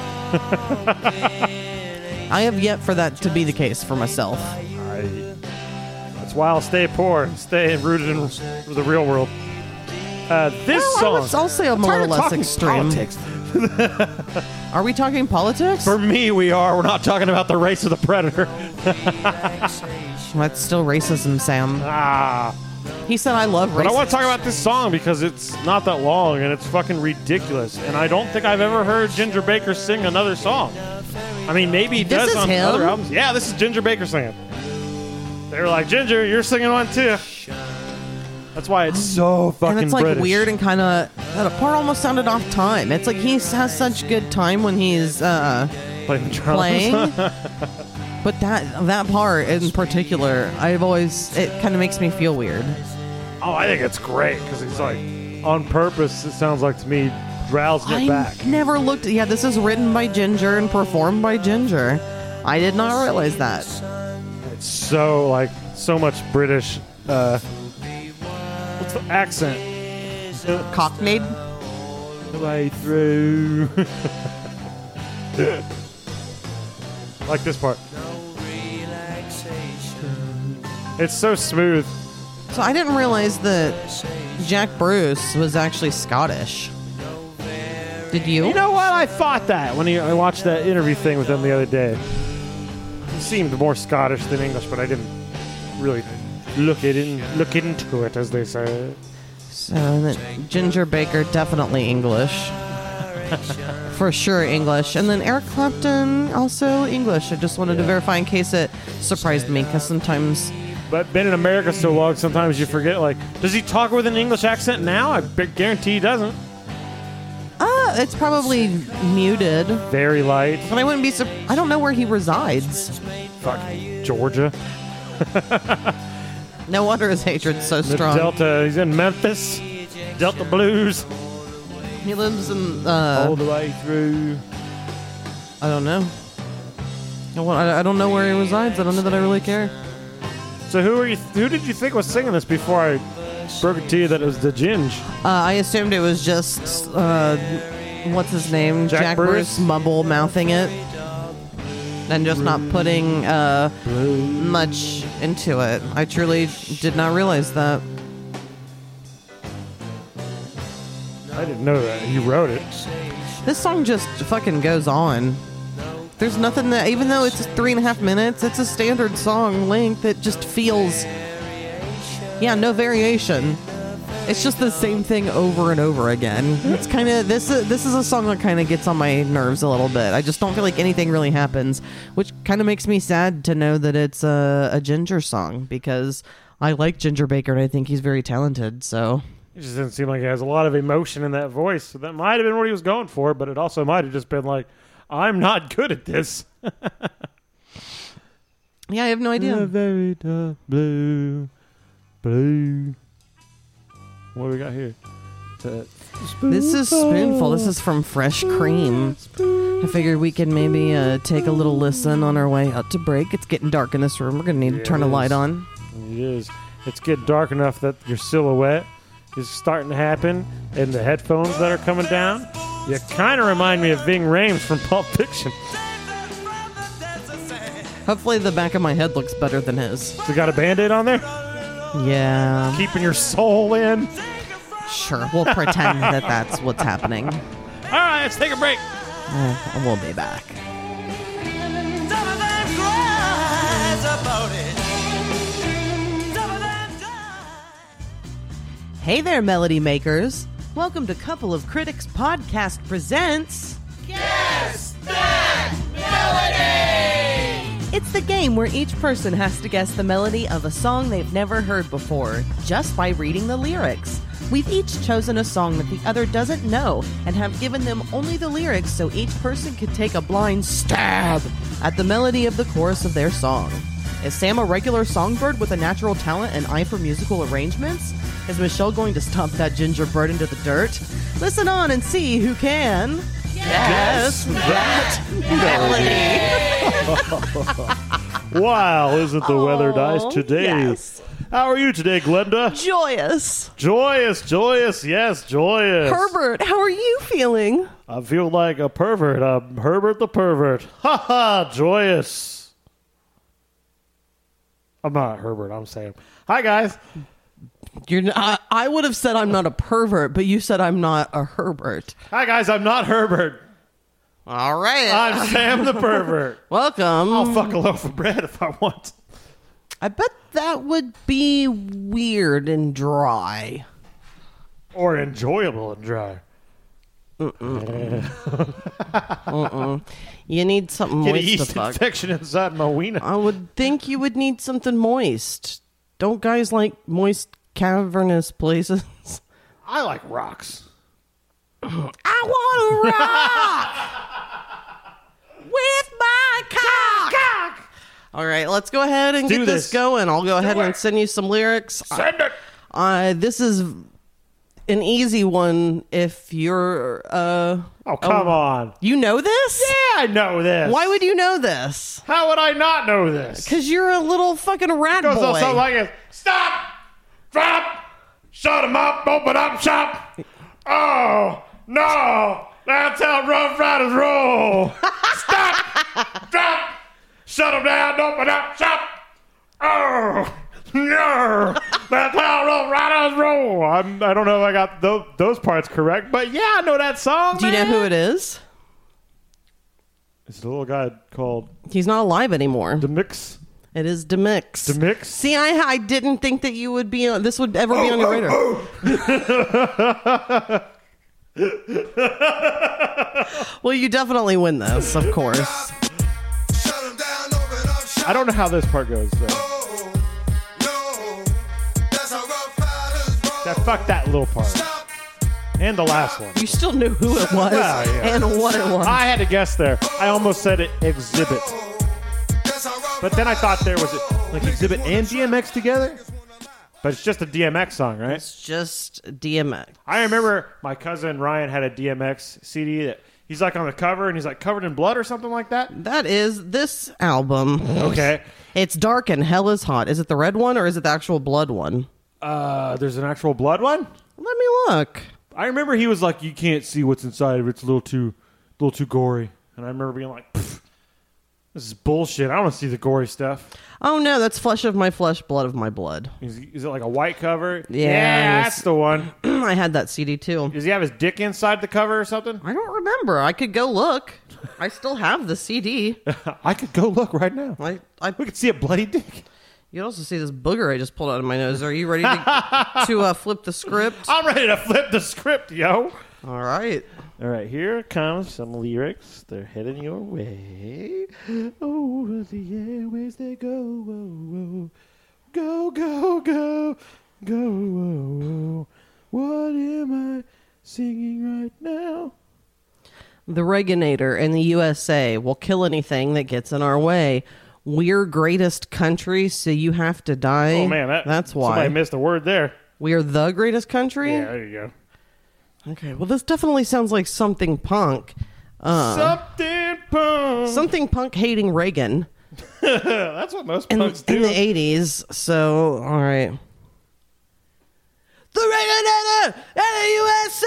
I have yet for that to be the case for myself. I, that's why I'll stay poor and stay rooted in the real world. Uh, this well, song. I'll say I'm a little less extreme. Are we talking politics? For me, we are. We're not talking about the race of the predator. That's still racism, Sam. Ah. He said, I love racism. But I want to talk about this song because it's not that long and it's fucking ridiculous. And I don't think I've ever heard Ginger Baker sing another song. I mean, maybe he this does on him? other albums. Yeah, this is Ginger Baker singing. They were like, Ginger, you're singing one too. That's why it's so fucking British. And it's like British. Weird and kind of... That part almost sounded off time. It's like he has such good time when he's uh, playing. playing. But that that part in particular, I've always... It kind of makes me feel weird. Oh, I think it's great because he's like... On purpose, it sounds like to me, rousing it back. I never looked... Yeah, this is written by Ginger and performed by Ginger. I did not realize that. It's so like... So much British... Uh, What's the accent? Cockney? The way through. Like this part. It's so smooth. So I didn't realize that Jack Bruce was actually Scottish. Did you? You know what? I thought that when he, I watched that interview thing with him the other day. He seemed more Scottish than English, but I didn't really... Look it in, look into it, as they say. So, Ginger Baker, definitely English. For sure English. And then Eric Clapton, also English. I just wanted yeah. to verify in case it surprised me, because sometimes... But been in America so long, sometimes you forget, like, does he talk with an English accent now? I guarantee he doesn't. Ah, uh, it's probably muted. Very light. But I wouldn't be... Su- I don't know where he resides. Fuck, Georgia. No wonder his hatred's so strong. The Delta, he's in Memphis. Delta Blues. He lives in... Uh, All the way through. I don't know. I don't know where he resides. I don't know that I really care. So who are you? Who did you think was singing this before I broke it to you that it was the Ginge? Uh, I assumed it was just... Uh, what's his name? Jack, Jack Bruce. Bruce mumble-mouthing it. And just not putting uh, much into it. I truly did not realize that. I didn't know that. He wrote it. This song just fucking goes on. There's nothing that, even though it's three and a half minutes, it's a standard song length. It just feels, yeah, no variation. It's just the same thing over and over again. It's kind of this. Uh, this is a song that kind of gets on my nerves a little bit. I just don't feel like anything really happens, which kind of makes me sad to know that it's a, a Ginger song because I like Ginger Baker and I think he's very talented. So it just doesn't seem like he has a lot of emotion in that voice. So that might have been what he was going for, but it also might have just been like, "I'm not good at this." Yeah, I have no idea. Very dark blue, blue. What do we got here? This is Spoonful. This is from Fresh Cream. I figured we could maybe uh, take a little listen on our way out to break. It's getting dark in this room. We're going to need to turn a light on. It is. It's getting dark enough that your silhouette is starting to happen and the headphones that are coming down. You kind of remind me of Ving Rhames from Pulp Fiction. Hopefully the back of my head looks better than his. We got a Band-Aid on there? Yeah. Keeping your soul in. Sure, we'll pretend that that's what's happening. All right, let's take a break. Uh, we'll be back. Hey there, Melody Makers. Welcome to Couple of Critics Podcast presents... Guess That Melody! It's the game where each person has to guess the melody of a song they've never heard before, just by reading the lyrics. We've each chosen a song that the other doesn't know and have given them only the lyrics so each person could take a blind stab at the melody of the chorus of their song. Is Sam a regular songbird with a natural talent and eye for musical arrangements? Is Michelle going to stomp that ginger bird into the dirt? Listen on and see who can... Guess, guess that, that melody. melody. Wow, isn't the oh, weather nice today? Yes. How are you today, Glenda? Joyous. Joyous, joyous, yes, joyous. Herbert, how are you feeling? I feel like a pervert. I'm Herbert the pervert. Ha ha, joyous. I'm not Herbert, I'm Sam. Hi, guys. You're not, I, I would have said I'm not a pervert, but you said I'm not a Herbert. Hi, guys. I'm not Herbert. All right. I'm Sam the pervert. Welcome. I'll fuck a loaf of bread if I want to. I bet that would be weird and dry. Or enjoyable and dry. Mm-mm. Mm-mm. You need something Get moist a yeast to fuck. Infection inside my wiener. I would think you would need something moist. Don't guys like moist cavernous places? I like rocks. I want to rock with my cock. cock. All right, let's go ahead and let's get this. this going. I'll go let's ahead and send you some lyrics. Send it. Uh, this is an easy one if you're... Uh, oh, come a, on. You know this? Yeah, I know this. Why would you know this? How would I not know this? Because you're a little fucking rat boy. It goes on something like this. Stop! Drop! Shut him up! Open up shop! Oh, no! That's how Rough Riders roll! Stop! Drop! Shut him down! Open up shop! Oh, no! That's how Rough Riders roll! I'm, I don't know if I got those, those parts correct, but yeah, I know that song, Do you man. know who it is? It's a little guy called... He's not alive anymore. DeMix... It is DeMix. DeMix? See, I I didn't think that you would be on... This would ever oh, be on your radar. Oh, oh. Well, you definitely win this, of course. I don't know how this part goes, though. Oh, no. That's how rough that, fuck that little part. Stop. And the last one. You still knew who it was oh, yeah. and what it was. I had to guess there. I almost said it exhibit. But then I thought there was a, like Exhibit and D M X together, but it's just a D M X song, right? It's just D M X. I remember my cousin Ryan had a D M X C D that he's like on the cover and he's like covered in blood or something like that. That is this album. Okay. It's Dark and Hell is Hot. Is it the red one or is it the actual blood one? Uh, there's an actual blood one? Let me look. I remember he was like, you can't see what's inside of it. It's a little too, a little too gory. And I remember being like, pfft. This is bullshit. I don't want to see the gory stuff. Oh, no. That's Flesh of My Flesh, Blood of My Blood. Is, is it like a white cover? Yes. Yeah, that's the one. I had that C D, too. Does he have his dick inside the cover or something? I don't remember. I could go look. I still have the C D. I could go look right now. I, I, we could see a bloody dick. You can also see this booger I just pulled out of my nose. Are you ready to, to uh, flip the script? I'm ready to flip the script, yo. All right. All right, here comes some lyrics. They're heading your way. Oh, the airways, they go. Oh, oh. Go, go, go. Go, oh, oh. What am I singing right now? The Reganator and the U S A will kill anything that gets in our way. We're greatest country, so you have to die. Oh, man, that, that's why. Somebody missed a word there. We're the greatest country? Yeah, there you go. Okay, well, this definitely sounds like something punk. Uh, something punk. Something punk hating Reagan. That's what most punks in, do. In the eighties, so, all right. The Reganator and the U S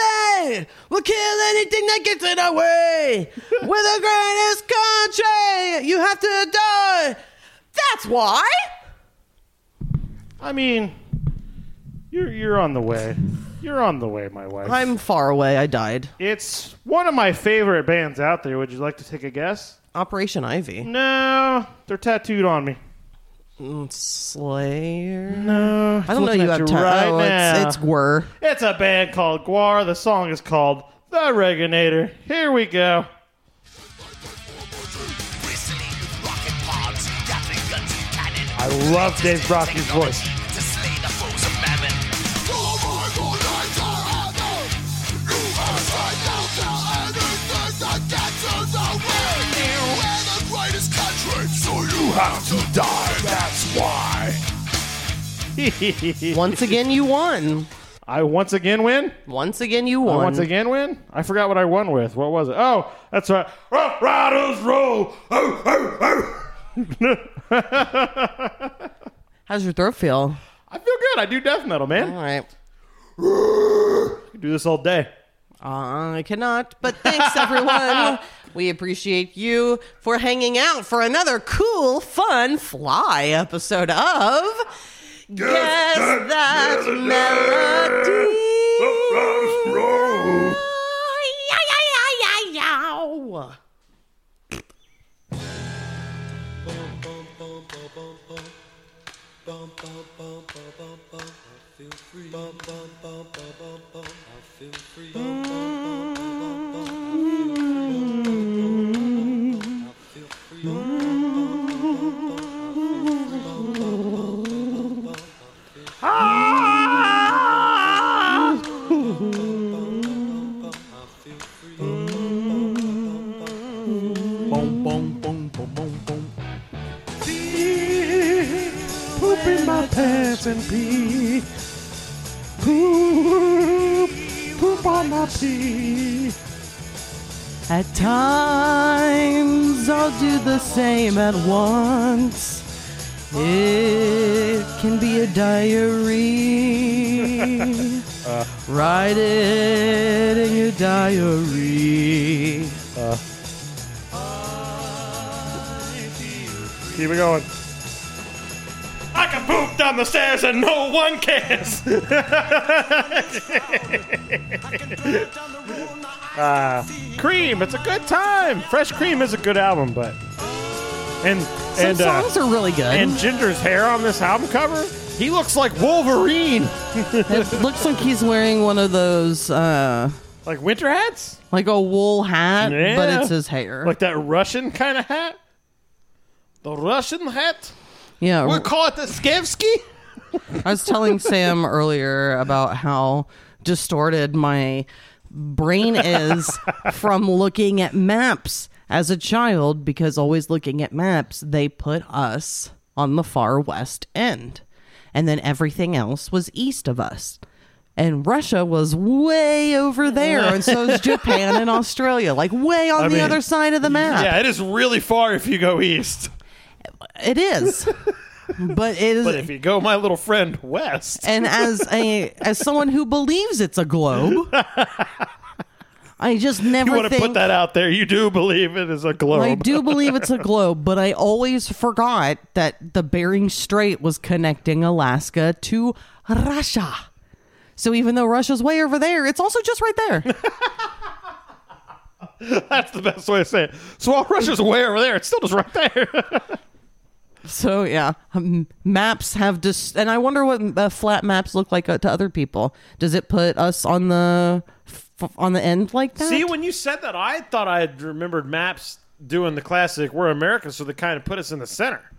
A will kill anything that gets in our way. We're the greatest country. You have to die. That's why. I mean, you're you're on the way. You're on the way, my wife. I'm far away. I died. It's one of my favorite bands out there. Would you like to take a guess? Operation Ivy. No, they're tattooed on me. Slayer? No. I don't know you have time. Right oh, now. It's, it's Gwar. It's a band called Gwar. The song is called The Reganator. Here we go. I love Dave Brocky's voice. Have to die, that's why. Once again you won. I once again win? Once again you won. I once again win? I forgot what I won with. What was it? Oh, that's right. Rough Riders roll. Oh, oh, oh. How's your throat feel? I feel good. I do death metal, man. All right. You can do this all day. Uh, I cannot, but thanks everyone. We appreciate you for hanging out for another cool, fun, fly episode of Guess, Guess That, that Melody. And pee, poop, poop on my pee. At times I'll do the same at once. It can be a diary. uh, Write it in your diary. Uh, keep it going. I can poop down the stairs and no one cares. uh, Cream, it's a good time. Fresh Cream is a good album, but and Some and songs uh, are really good. And Ginger's hair on this album cover, he looks like Wolverine. It looks like he's wearing one of those uh, like winter hats, like a wool hat, yeah. But it's his hair, like that Russian kind of hat. The Russian hat. Yeah, we'll call it the Skevsky. I was telling Sam earlier about how distorted my brain is from looking at maps as a child, because always looking at maps, they put us on the far west end, and then everything else was east of us. And Russia was way over there, and so is Japan and Australia, like way on I the mean, other side of the map. Yeah, it is really far if you go east. It is, but it is. But if you go, my little friend, west, and as a as someone who believes it's a globe, I just never. You want to put that out there? You do believe it is a globe. I do believe it's a globe, but I always forgot that the Bering Strait was connecting Alaska to Russia. So even though Russia's way over there, it's also just right there. That's the best way to say it. So while Russia's way over there, it's still just right there. So yeah, um, maps have dis- and I wonder what uh, flat maps look like uh, to other people. Does it put us on the f- on the end like that? See, when you said that, I thought I had remembered maps doing the classic. We're Americans, so they kind of put us in the center.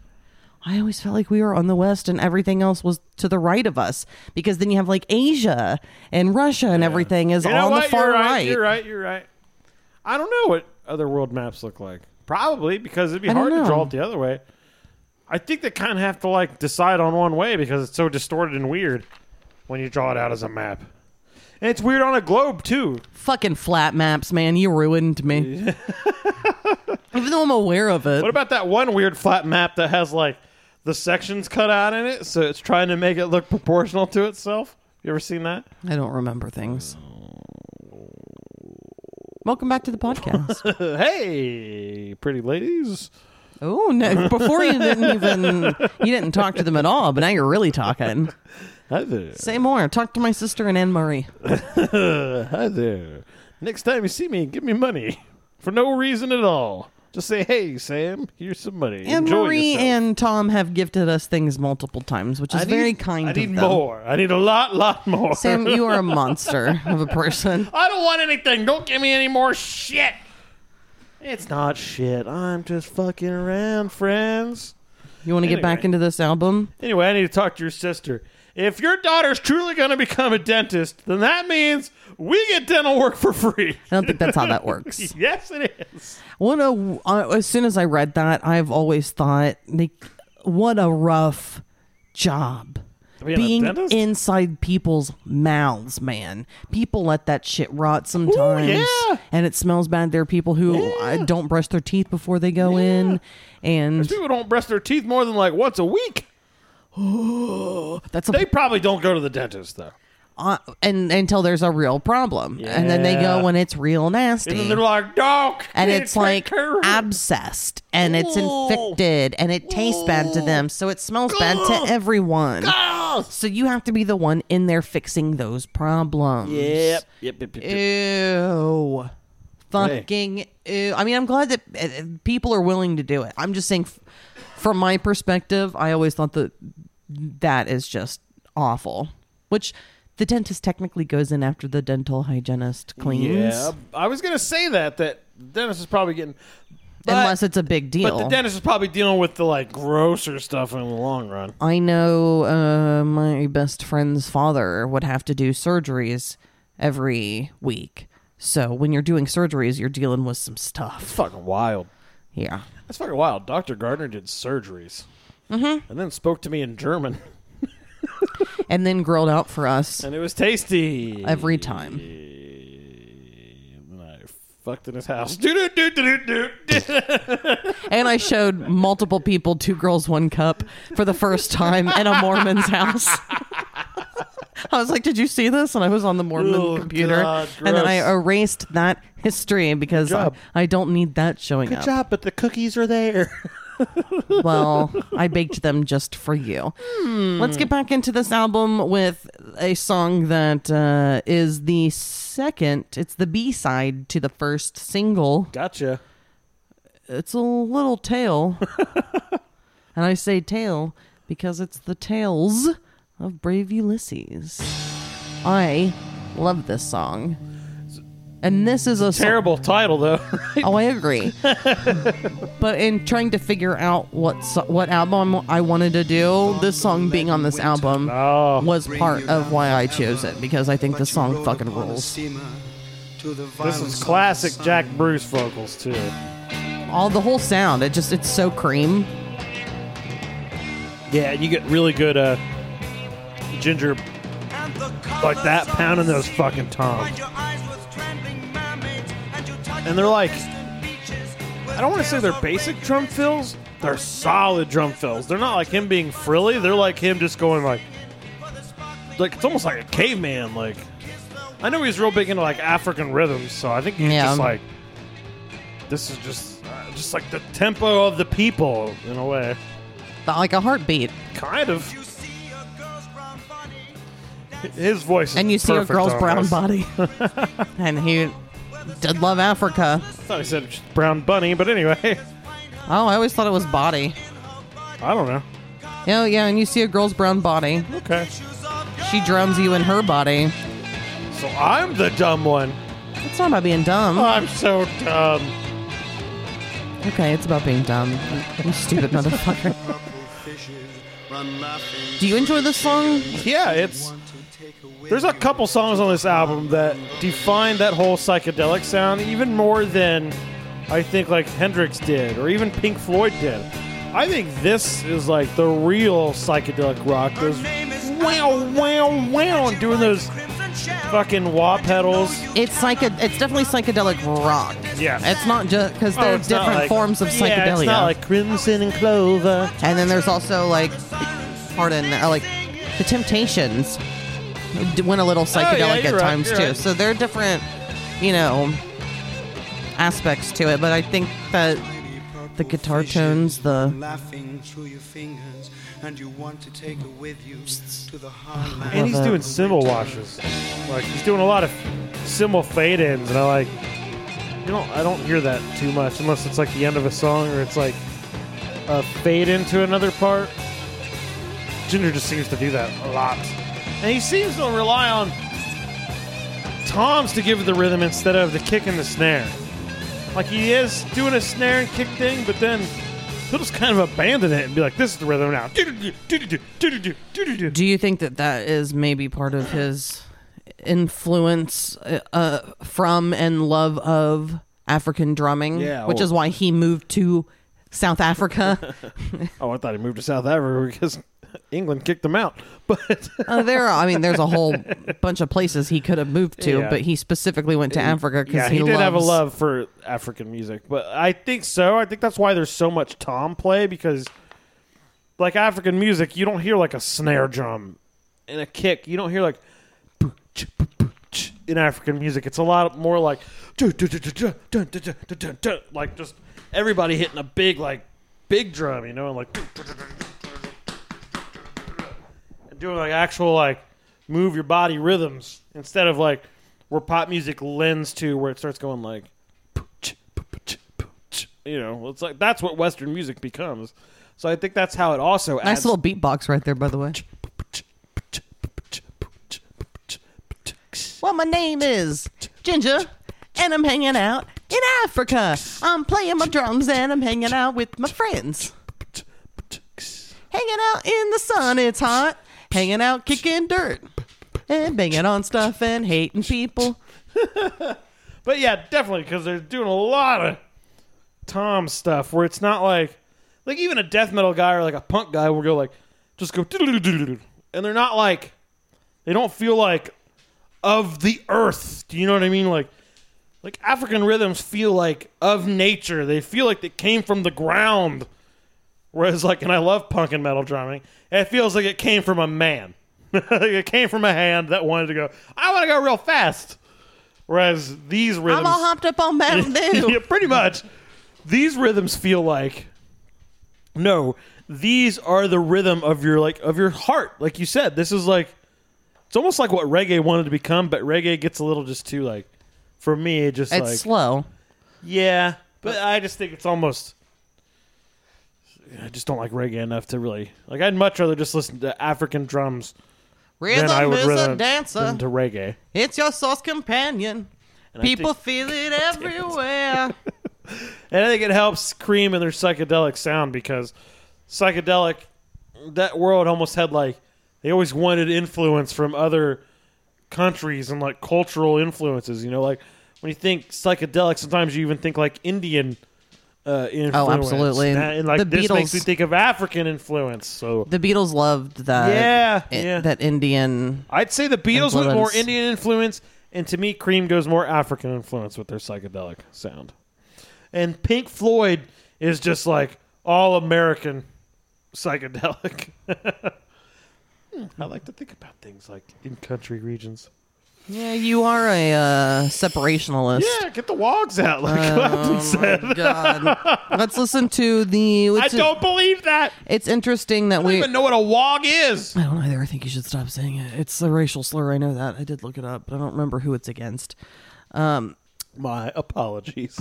I always felt like we were on the west and everything else was to the right of us, because then you have like Asia and Russia and yeah. everything is you know on what? the far you're right, right. You're right. You're right. I don't know what other world maps look like. Probably because it'd be I hard to draw it the other way. I think they kind of have to like decide on one way because it's so distorted and weird when you draw it out as a map. And it's weird on a globe, too. Fucking flat maps, man. You ruined me. Even though I'm aware of it. What about that one weird flat map that has like the sections cut out in it, so it's trying to make it look proportional to itself? You ever seen that? I don't remember things. Welcome back to the podcast. Hey, pretty ladies. Oh no! Before you didn't even you didn't talk to them at all, but now you're really talking. Hi there. Say more. Talk to my sister and Anne Marie. Hi there. Next time you see me, give me money for no reason at all. Just say, hey, Sam, here's some money. And Enjoy Marie yourself. And Tom have gifted us things multiple times, which is need, very kind of them. I need more. I need a lot, lot more. Sam, you are a monster of a person. I don't want anything. Don't give me any more shit. It's not shit. I'm just fucking around, friends. You want to anyway, get back into this album? Anyway, I need to talk to your sister. If your daughter's truly going to become a dentist, then that means we get dental work for free. I don't think that's how that works. Yes, it is. What a, uh, as soon as I read that, I've always thought, like, what a rough job. Being inside people's mouths, man. People let that shit rot sometimes. Ooh, yeah. And it smells bad. There are people who yeah. don't brush their teeth before they go yeah. in. And there's people who don't brush their teeth more than like once a week. That's a, they probably don't go to the dentist, though. Uh, and until there's a real problem. Yeah. And then they go when it's real nasty. And they're like, dog. And it's, it's like abscessed. And Ooh. It's infected. And it Ooh. Tastes bad to them. So it smells Gah. Bad to everyone. Gah. So you have to be the one in there fixing those problems. Yep. Yep. yep, yep, yep. Ew. Fucking hey. Ew. I mean, I'm glad that uh, people are willing to do it. I'm just saying, f- from my perspective, I always thought that that is just awful. Which... the dentist technically goes in after the dental hygienist cleans. Yeah, I was going to say that, that the dentist is probably getting... But, unless it's a big deal. But the dentist is probably dealing with the, like, grosser stuff in the long run. I know uh, my best friend's father would have to do surgeries every week. So when you're doing surgeries, you're dealing with some stuff. That's fucking wild. Yeah. That's fucking wild. Doctor Gardner did surgeries. Mm-hmm. And then spoke to me in German. And then grilled out for us. And it was tasty. Every time. And I fucked in his house. And I showed multiple people Two Girls, One Cup for the first time in a Mormon's house. I was like, did you see this? And I was on the Mormon Ooh, computer. God, and then I erased that history because I, I don't need that showing Good up. Good job, but the cookies are there. Well, I baked them just for you. Hmm. Let's get back into this album with a song that uh, is the second. It's the B-side to the first single. Gotcha. It's a little tale. And I say tale because it's the Tales of Brave Ulysses. I love this song. And this is a terrible so- title, though. Right? Oh, I agree. But in trying to figure out what so- what album I wanted to do, this song being on this album oh. was part of why I chose it, because I think the song fucking rules. This is classic Jack Bruce vocals too. All the whole sound, it just it's so cream. Yeah, you get really good uh, Ginger, like that pounding those fucking toms. And they're like, I don't want to say they're basic drum fills. They're solid drum fills. They're not like him being frilly. They're like him just going like, like it's almost like a caveman. Like, I know he's real big into like African rhythms, so I think he's yeah. just like, this is just, uh, just like the tempo of the people in a way. Like a heartbeat. Kind of. His voice is perfect. And you see a girl's brown body. And he... did love Africa. I thought he said brown bunny, but anyway. Oh, I always thought it was body. I don't know. Oh, yeah, and you see a girl's brown body. Okay. She drowns you in her body. So I'm the dumb one. It's not about being dumb. I'm so dumb. Okay, it's about being dumb. You stupid motherfucker. Do you enjoy this song? Yeah, it's... there's a couple songs on this album that define that whole psychedelic sound even more than I think like Hendrix did or even Pink Floyd did. I think this is like the real psychedelic rock. Those wow, wow, wow, and doing those fucking wah pedals. It's like a, it's definitely psychedelic rock. Yeah. It's not just because there oh, are different like, forms of psychedelia. Yeah, it's not like Crimson and Clover. And then there's also like, pardon, like the Temptations. Went a little psychedelic oh, yeah, at right, times too right. So there are different, you know, aspects to it, but I think that the guitar tones, the and he's doing cymbal washes, like he's doing a lot of cymbal fade-ins, and I like You don't, I don't hear that too much unless it's like the end of a song or it's like a fade into another part. Ginger just seems to do that a lot. And he seems to rely on toms to give the rhythm instead of the kick and the snare. Like he is doing a snare and kick thing, but then he'll just kind of abandon it and be like, this is the rhythm now. Do you think that that is maybe part of his influence uh, from and love of African drumming, yeah, which oh. is why he moved to South Africa? Oh, I thought he moved to South Africa because England kicked him out. But uh, there, are, I mean, there's a whole bunch of places he could have moved to, yeah. but he specifically went to it, Africa because yeah, he, he did loves... have a love for African music. But I think so. I think that's why there's so much tom play, because like African music, you don't hear like a snare drum and a kick. You don't hear like. In African music, it's a lot more like like just everybody hitting a big like big drum, you know, and like and doing like actual like move your body rhythms instead of like where pop music lends to where it starts going like, you know, it's like that's what Western music becomes. So I think that's how it also adds. Nice little beatbox right there, by the way. Well, my name is Ginger, and I'm hanging out in Africa. I'm playing my drums, and I'm hanging out with my friends. Hanging out in the sun, it's hot. Hanging out, kicking dirt, and banging on stuff, and hating people. But yeah, definitely, because they're doing a lot of tom stuff where it's not like... Like, even a death metal guy or, like, a punk guy will go, like, just go... And they're not, like... They don't feel like... Of the earth. Do you know what I mean? Like like African rhythms feel like of nature. They feel like they came from the ground. Whereas like, and I love punk and metal drumming, it feels like it came from a man. It came from a hand that wanted to go, I want to go real fast. Whereas these rhythms... I'm all hopped up on Mountain Dew. Yeah, pretty much. These rhythms feel like... No, these are the rhythm of your like of your heart. Like you said, this is like... It's almost like what reggae wanted to become, but reggae gets a little just too, like, for me, it just, it's like... It's slow. Yeah, but I just think it's almost... I just don't like reggae enough to really... Like, I'd much rather just listen to African drums rhythm than I would rather listen to reggae. It's your source companion. And people think, feel it everywhere. And I think it helps Cream and their psychedelic sound, because psychedelic, that world almost had, like... They always wanted influence from other countries and, like, cultural influences, you know? Like, when you think psychedelic, sometimes you even think, like, Indian uh, influence. Oh, absolutely. And, and like, the this Beatles, makes me think of African influence, so... The Beatles loved that. Yeah, I- yeah. That Indian I'd say the Beatles with more Indian influence, and to me, Cream goes more African influence with their psychedelic sound. And Pink Floyd is just, like, all-American psychedelic. I like to think about things like in country regions. Yeah, you are a uh, separationalist. Yeah, get the wogs out, like uh, Clapton said. Oh my God. Let's listen to the... I don't it, believe that. It's interesting that we... I don't we, even know what a wog is. I don't either. I think you should stop saying it. It's a racial slur. I know that. I did look it up, but I don't remember who it's against. Um, my apologies.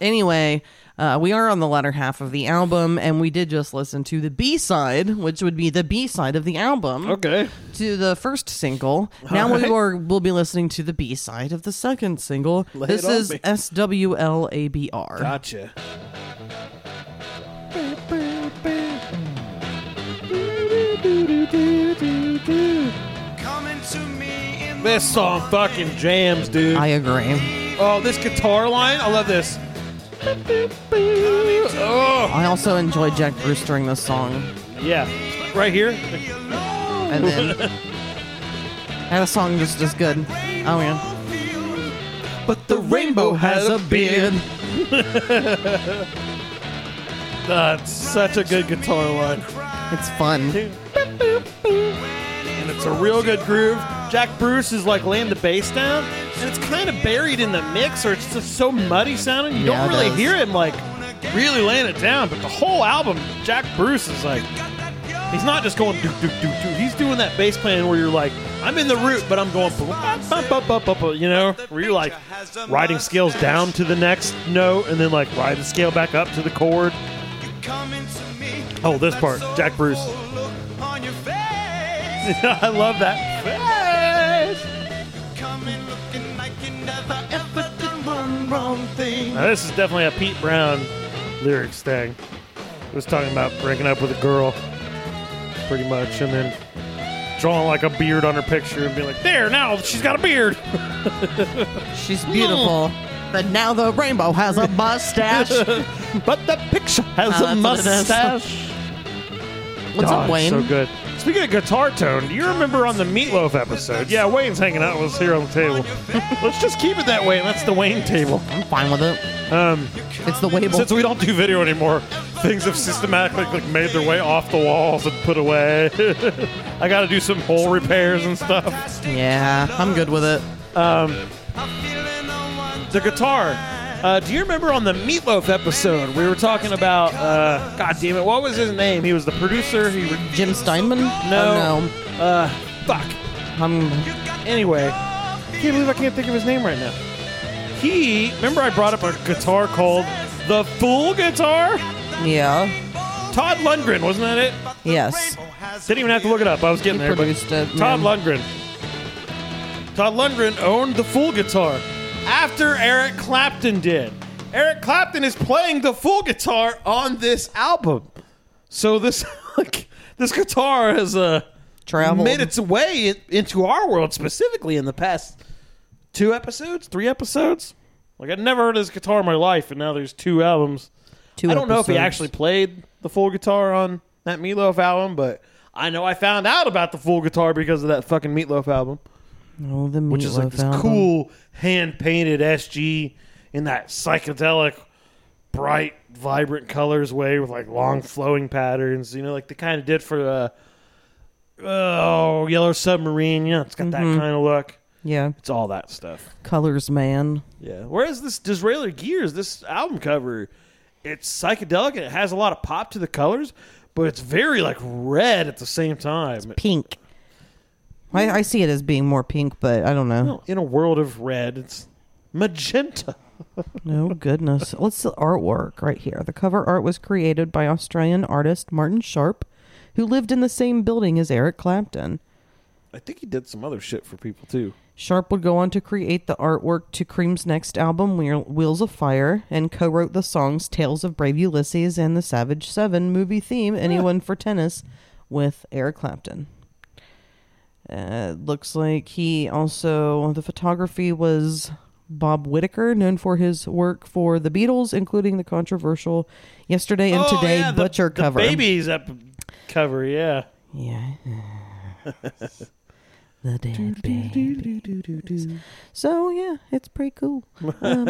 Anyway... Uh, we are on the latter half of the album, and we did just listen to the B-side, which would be the B-side of the album. Okay. To the first single. All now right. we are, we'll be listening to the B-side of the second single. Lay this is me. S W L A B R. Gotcha. This song fucking jams, dude. I agree. Oh, this guitar line. I love this. Oh. I also enjoyed Jack Bruce during this song. Yeah, right here. And then and the song just just good. Oh yeah. But the rainbow has a beard. That's such a good guitar line. It's fun. And it's a real good groove. Jack Bruce is like laying the bass down, and it's kind of buried in the mix, or it's just so muddy sounding. You yeah, don't really hear him like really laying it down, but the whole album, Jack Bruce is like, he's not just going do do do do. He's doing that bass playing where you're like, I'm in the root, but I'm going, you know, where you're like riding scales down to the next note and then like ride the scale back up to the chord. Oh, this part, Jack Bruce. I love that. Now, this is definitely a Pete Brown lyrics thing. It was talking about breaking up with a girl, pretty much, and then drawing like a beard on her picture and being like, there, now she's got a beard. She's beautiful, but now the rainbow has a mustache. But the picture has oh, a mustache. What's God, up, Wayne? So good. Speaking of guitar tone, do you remember on the Meatloaf episode? Yeah, Wayne's hanging out with us here on the table. Let's just keep it that way. That's the Wayne table. I'm fine with it. Um, it's the label. Since we don't do video anymore, things have systematically like made their way off the walls and put away. I got to do some hole repairs and stuff. Yeah, I'm good with it. Um, the guitar. Uh, do you remember on the Meatloaf episode, we were talking about, uh, God damn it, what was his name? He was the producer. He re- Jim Steinman? No. Oh, no. Uh, fuck. Um, anyway, I can't believe I can't think of his name right now. He, remember I brought up a guitar called the Fool Guitar? Yeah. Todd Lundgren, wasn't that it? Yes. Didn't even have to look it up. I was getting he there. Produced it, Todd Lundgren. Todd Lundgren owned the Fool Guitar. After Eric Clapton did. Eric Clapton is playing the Fool Guitar on this album. So this like, this guitar has uh, traveled, made its way in, into our world, specifically in the past two episodes, three episodes. Like, I'd never heard of this guitar in my life, and now there's two albums. Two I don't episodes. know if he actually played the Fool Guitar on that Meatloaf album, but I know I found out about the Fool Guitar because of that fucking Meatloaf album. Oh, the Which is like this album. Cool hand-painted S G in that psychedelic, bright, vibrant colors way with like long flowing patterns. You know, like they kind of did for uh, oh, Yellow Submarine. You know, it's got mm-hmm. that kind of look. Yeah. It's all that stuff. Colors, man. Yeah. Whereas this Disraeli Gears, this album cover, it's psychedelic and it has a lot of pop to the colors, but it's very like red at the same time. It's pink. I, I see it as being more pink, but I don't know. No, in a world of red, it's magenta. No goodness. What's the artwork right here? The cover art was created by Australian artist Martin Sharp, who lived in the same building as Eric Clapton. I think he did some other shit for people, too. Sharp would go on to create the artwork to Cream's next album, Wheels of Fire, and co-wrote the songs Tales of Brave Ulysses and the Savage Seven movie theme, Anyone yeah. for Tennis, with Eric Clapton. Uh, looks like he also, the photography was Bob Whitaker, known for his work for the Beatles, including the controversial Yesterday and oh, Today yeah, Butcher the, cover. The babies up cover, yeah. Yeah. The dead babies. So, yeah, it's pretty cool. Um,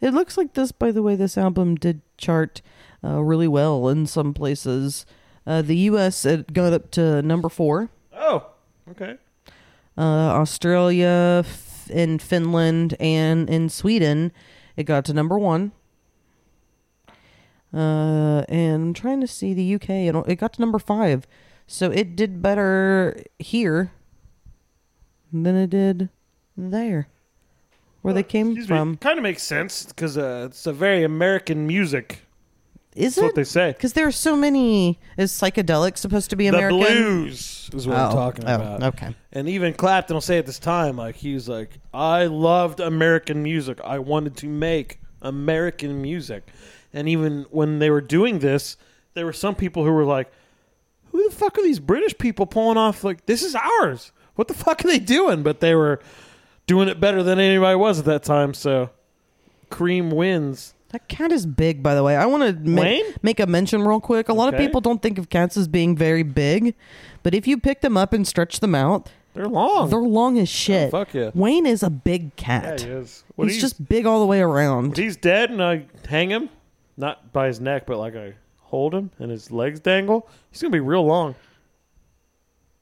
it looks like this, by the way, this album did chart uh, really well in some places. Uh, the U S, it got up to number four. Oh, okay. Uh, Australia, f- in Finland, and in Sweden, it got to number one. Uh, and I'm trying to see the U K. It, it got to number five. So it did better here than it did there, where well, they came from. Kind of makes sense, because uh, it's a very American music. Is That's it? What they say. Because there are so many. Is psychedelic supposed to be American? The blues is what oh. I'm talking oh, about. Okay. And even Clapton will say at this time, like, he's like, I loved American music. I wanted to make American music. And even when they were doing this, there were some people who were like, who the fuck are these British people pulling off? Like, this is ours. What the fuck are they doing? But they were doing it better than anybody was at that time. So Cream wins. That cat is big, by the way. I want to ma- make a mention real quick. A lot okay. of people don't think of cats as being very big, but if you pick them up and stretch them out, they're long. They're long as shit. Oh, fuck yeah. Wayne is a big cat. Yeah, he is. He's, he's just big all the way around. He's dead, and I hang him, not by his neck, but like I hold him, and his legs dangle. He's gonna be real long.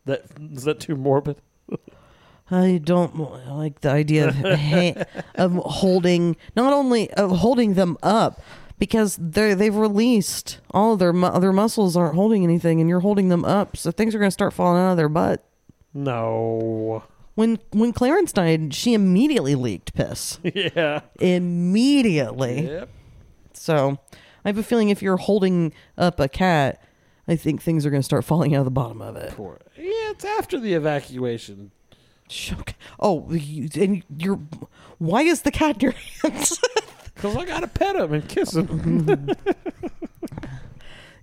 That is that too morbid? I don't like the idea of, ha- of holding, not only of holding them up, because they they've released all of their mu- their muscles aren't holding anything, and you're holding them up, so things are going to start falling out of their butt. No. When when Clarence died, she immediately leaked piss. Yeah. Immediately. Yep. So I have a feeling if you're holding up a cat, I think things are going to start falling out of the bottom of it. Poor. Yeah, it's after the evacuation. Oh, you, and you're. Why is the cat in your hands? Because I got to pet him and kiss him.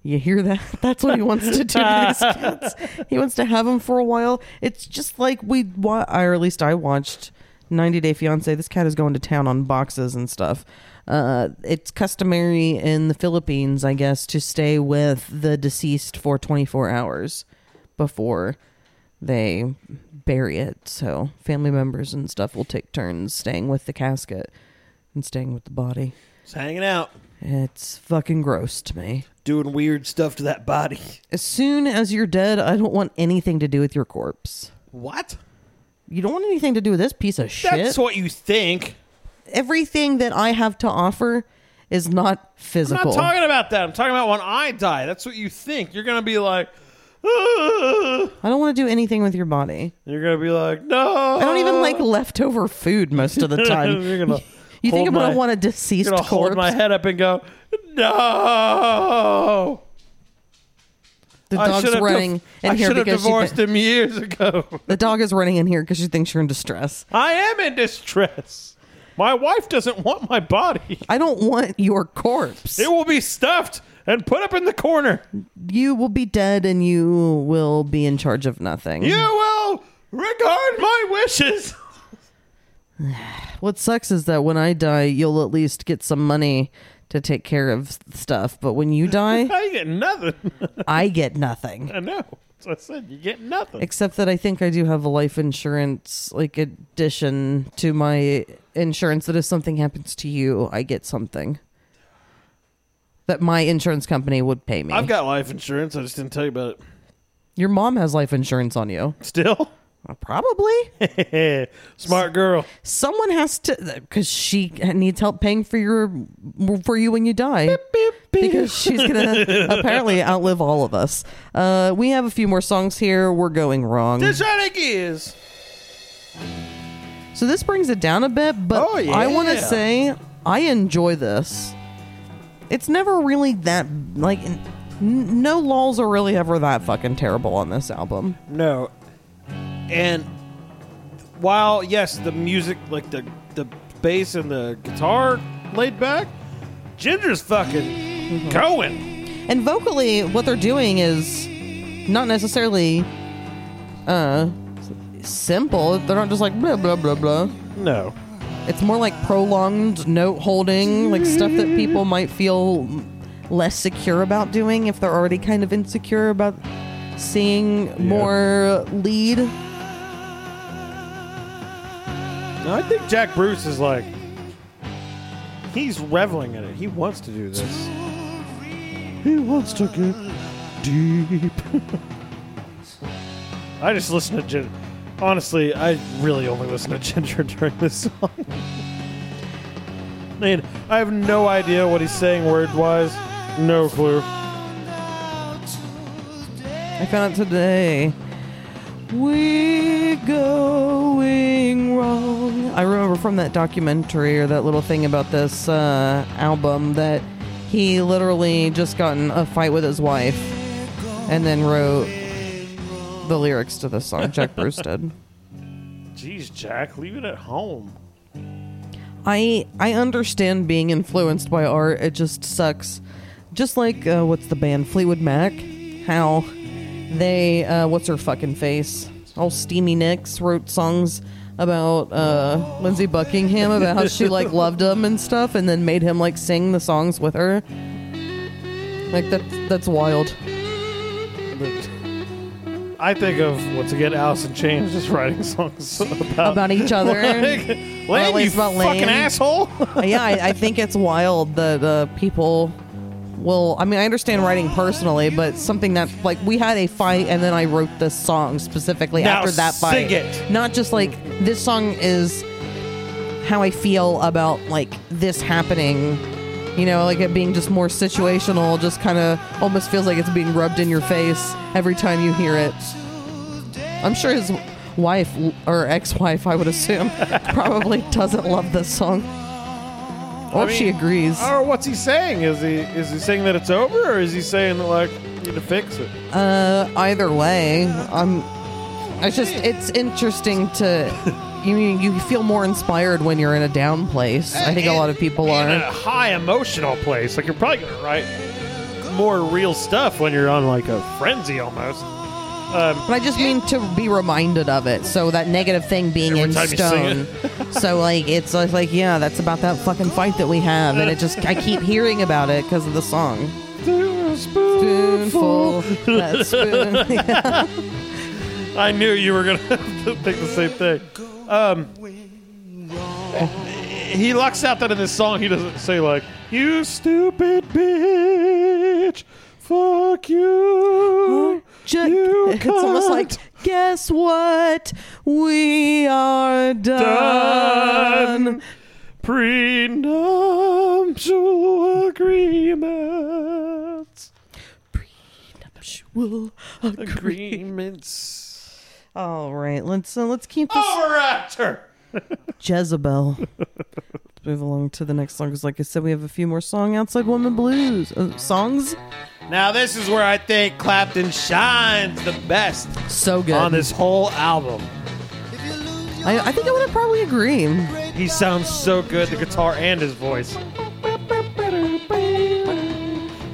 You hear that? That's what he wants to do to his kids. He wants to have them for a while. It's just like we, wa- or at least I watched ninety day fiancé. This cat is going to town on boxes and stuff. Uh, it's customary in the Philippines, I guess, to stay with the deceased for twenty-four hours before they bury it. So family members and stuff will take turns staying with the casket and staying with the body. Just hanging out. It's fucking gross to me. Doing weird stuff to that body. As soon as you're dead, I don't want anything to do with your corpse. What? You don't want anything to do with this piece of shit. That's what you think. Everything that I have to offer is not physical. I'm not talking about that. I'm talking about when I die. That's what you think. You're going to be like, ah. I don't want to do anything with your body. You're going to be like, no. I don't even like leftover food most of the time. You're going to... You hold think I'm my, gonna want a deceased corpse? I'm gonna hold my head up and go, no. The dog's running def- in I here because I should have divorced th- him years ago. The dog is running in here because she thinks you're in distress. I am in distress. My wife doesn't want my body. I don't want your corpse. It will be stuffed and put up in the corner. You will be dead, and you will be in charge of nothing. You will regard my wishes. What sucks is that when I die, you'll at least get some money to take care of stuff. But when you die, I get nothing. I get nothing. I know. That's what I said. You get nothing. Except that I think I do have a life insurance, like addition to my insurance, that if something happens to you, I get something that my insurance company would pay me. I've got life insurance. I just didn't tell you about it. Your mom has life insurance on you. Still? Probably. Smart girl. Someone has to, because she needs help paying for your for you when you die. Beep, beep, beep. Because she's gonna apparently outlive all of us. Uh, we have a few more songs here. We're going wrong. Disraeli Gears. So this brings it down a bit, but oh, yeah. I want to say I enjoy this. It's never really that like n- no lulls are really ever that fucking terrible on this album. No. And while, yes, the music, like the, the bass and the guitar laid back, Ginger's fucking mm-hmm. going. And vocally, what they're doing is not necessarily uh, simple. They're not just like blah, blah, blah, blah. No. It's more like prolonged note holding, like stuff that people might feel less secure about doing if they're already kind of insecure about singing yeah. more lead. No, I think Jack Bruce is like, he's reveling in it. He wants to do this. He wants to get deep. I just listen to Ginger. Honestly, I really only listen to Ginger during this song. I mean, I have no idea what he's saying word-wise. No clue. I found out today. We're going wrong. I remember from that documentary or that little thing about this uh, album that he literally just got in a fight with his wife and then wrote the lyrics to this song. Jack Bruce did. Jeez, Jack, leave it at home. I I understand being influenced by art. It just sucks. Just like, uh, what's the band? Fleetwood Mac? How... They, uh, what's her fucking face? Old Steamy Nicks wrote songs about uh, Lindsey Buckingham, about how she, like, loved him and stuff, and then made him, like, sing the songs with her. Like, that's, that's wild. I think of, once again, Alice in Chains just writing songs about... About each other. Like, Lane, well, you about fucking Lane. Asshole! Yeah, I, I think it's wild that uh, people... Well, I mean, I understand writing personally, but something that's like, we had a fight and then I wrote this song specifically now after that fight. Sing it. Not just like, this song is how I feel about like this happening, you know, like it being just more situational, just kind of almost feels like it's being rubbed in your face every time you hear it. I'm sure his wife, or ex-wife, I would assume, probably doesn't love this song. Or I mean, she agrees. Or what's he saying? Is he is he saying that it's over, or is he saying that, like, you need to fix it? Uh, either way, I'm. It's just it's interesting to. You you feel more inspired when you're in a down place. I think and, a lot of people are in a high emotional place. Like, you're probably gonna write more real stuff when you're on, like, a frenzy almost. Um, but I just mean to be reminded of it. So that negative thing being in stone. So, like, it's like, yeah, that's about that fucking fight that we have, and it just I keep hearing about it because of the song. Spoonful, that spoon. Yeah. I knew you were gonna think the same thing. Um, he lucks out that in this song he doesn't say, like, you stupid bitch, fuck you, J- you It's cunt. Almost like, guess what, we are done, done. Prenuptial agreements Prenuptial agreements. All right, let's uh, let's keep this. Over after Jezebel. Let's move along to the next song, because, like I said, we have a few more song outside Woman Blues uh, songs. Now this is where I think Clapton shines the best. So good on this whole album. I, I think I would probably agree. He sounds so good, the guitar and his voice.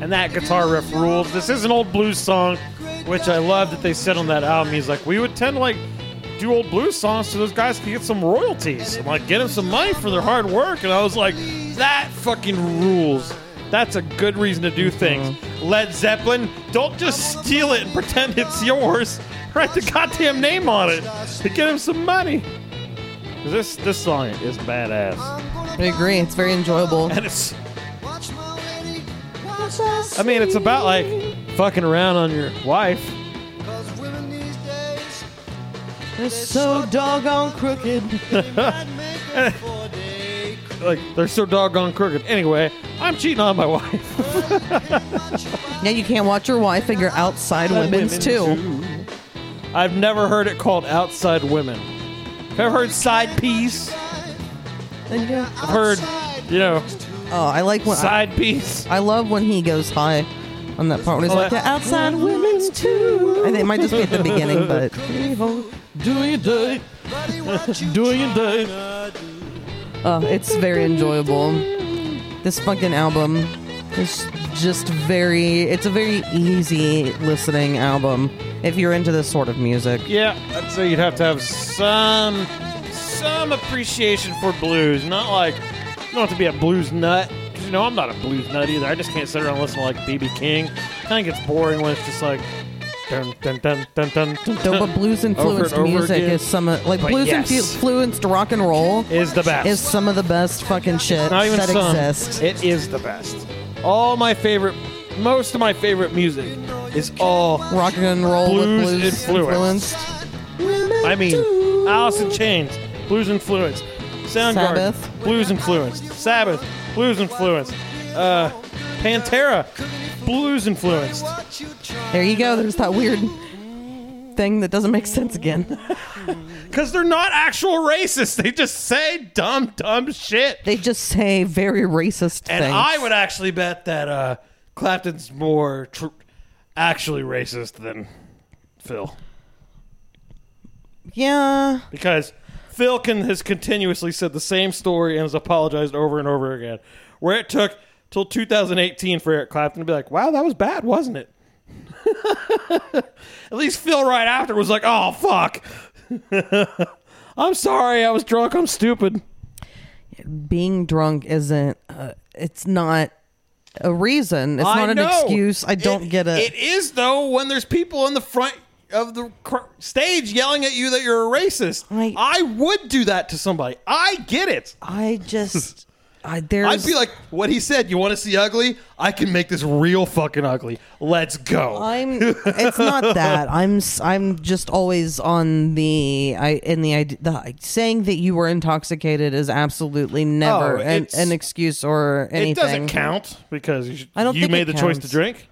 And that guitar riff rules. This is an old blues song, which I love that they said on that album. He's like, we would tend to, like, do old blues songs so those guys can get some royalties and, like, get them some money for their hard work. And I was like, that fucking rules. That's a good reason to do things. Mm-hmm. Led Zeppelin, don't just steal it and pretend it's yours. Write the goddamn name on it to get him some money. This this song is badass. I agree. It's very enjoyable. And it's... I mean, it's about, like, fucking around on your wife. Cause women these days, they're so doggone crooked. Like, they're so doggone crooked. Anyway, I'm cheating on my wife. Yeah, you can't watch your wife and your outside women's too. too. I've never heard it called outside women. Ever heard side piece? I've heard, you know. Oh, I like when side I, piece. I love when he goes high. On that part when he's oh, like, the outside women's too. I think it might just be at the beginning, but. Doing your day. Doing your day. Oh, it's very enjoyable. This fucking album is just very, it's a very easy listening album if you're into this sort of music. Yeah, I'd say you'd have to have some, some appreciation for blues. Not like, you don't have to be a blues nut. You know, I'm not a blues nut either. I just can't sit around and listen to, like, B B. King. I think it's boring when it's just like dun dun dun dun dun dun. No, but blues influenced music is some of, like, but blues yes. influenced rock and roll is the best. Is some of the best fucking shit not even that some. exists. It is the best. All my favorite, most of my favorite music is all rock and roll blues with blues influenced. influenced. I mean, Alice in Chains, blues influenced. Soundgarden, Sabbath. blues influenced. Sabbath. Blues influenced. Uh, Pantera. Blues influenced. There you go. There's that weird thing that doesn't make sense again. Because they're not actual racists. They just say dumb, dumb shit. They just say very racist and things. And I would actually bet that uh, Clapton's more tr- actually racist than Phil. Yeah. Because... Phil can, has continuously said the same story and has apologized over and over again. Where it took till two thousand eighteen for Eric Clapton to be like, wow, that was bad, wasn't it? At least Phil right after was like, oh, fuck. I'm sorry, I was drunk, I'm stupid. Being drunk isn't, uh, it's not a reason. It's I not know. an excuse. I don't it, get it. It is, though, when there's people in the front... of the cr- stage yelling at you that you're a racist. I, I would do that to somebody. I get it. I just... I, there's... I'd be like, what he said, you want to see ugly? I can make this real fucking ugly. Let's go. I'm. It's not that. I'm I'm just always on the... I in the, the saying that you were intoxicated is absolutely never oh, an, an excuse or anything. It doesn't count because you, should, I don't you think made the counts. choice to drink.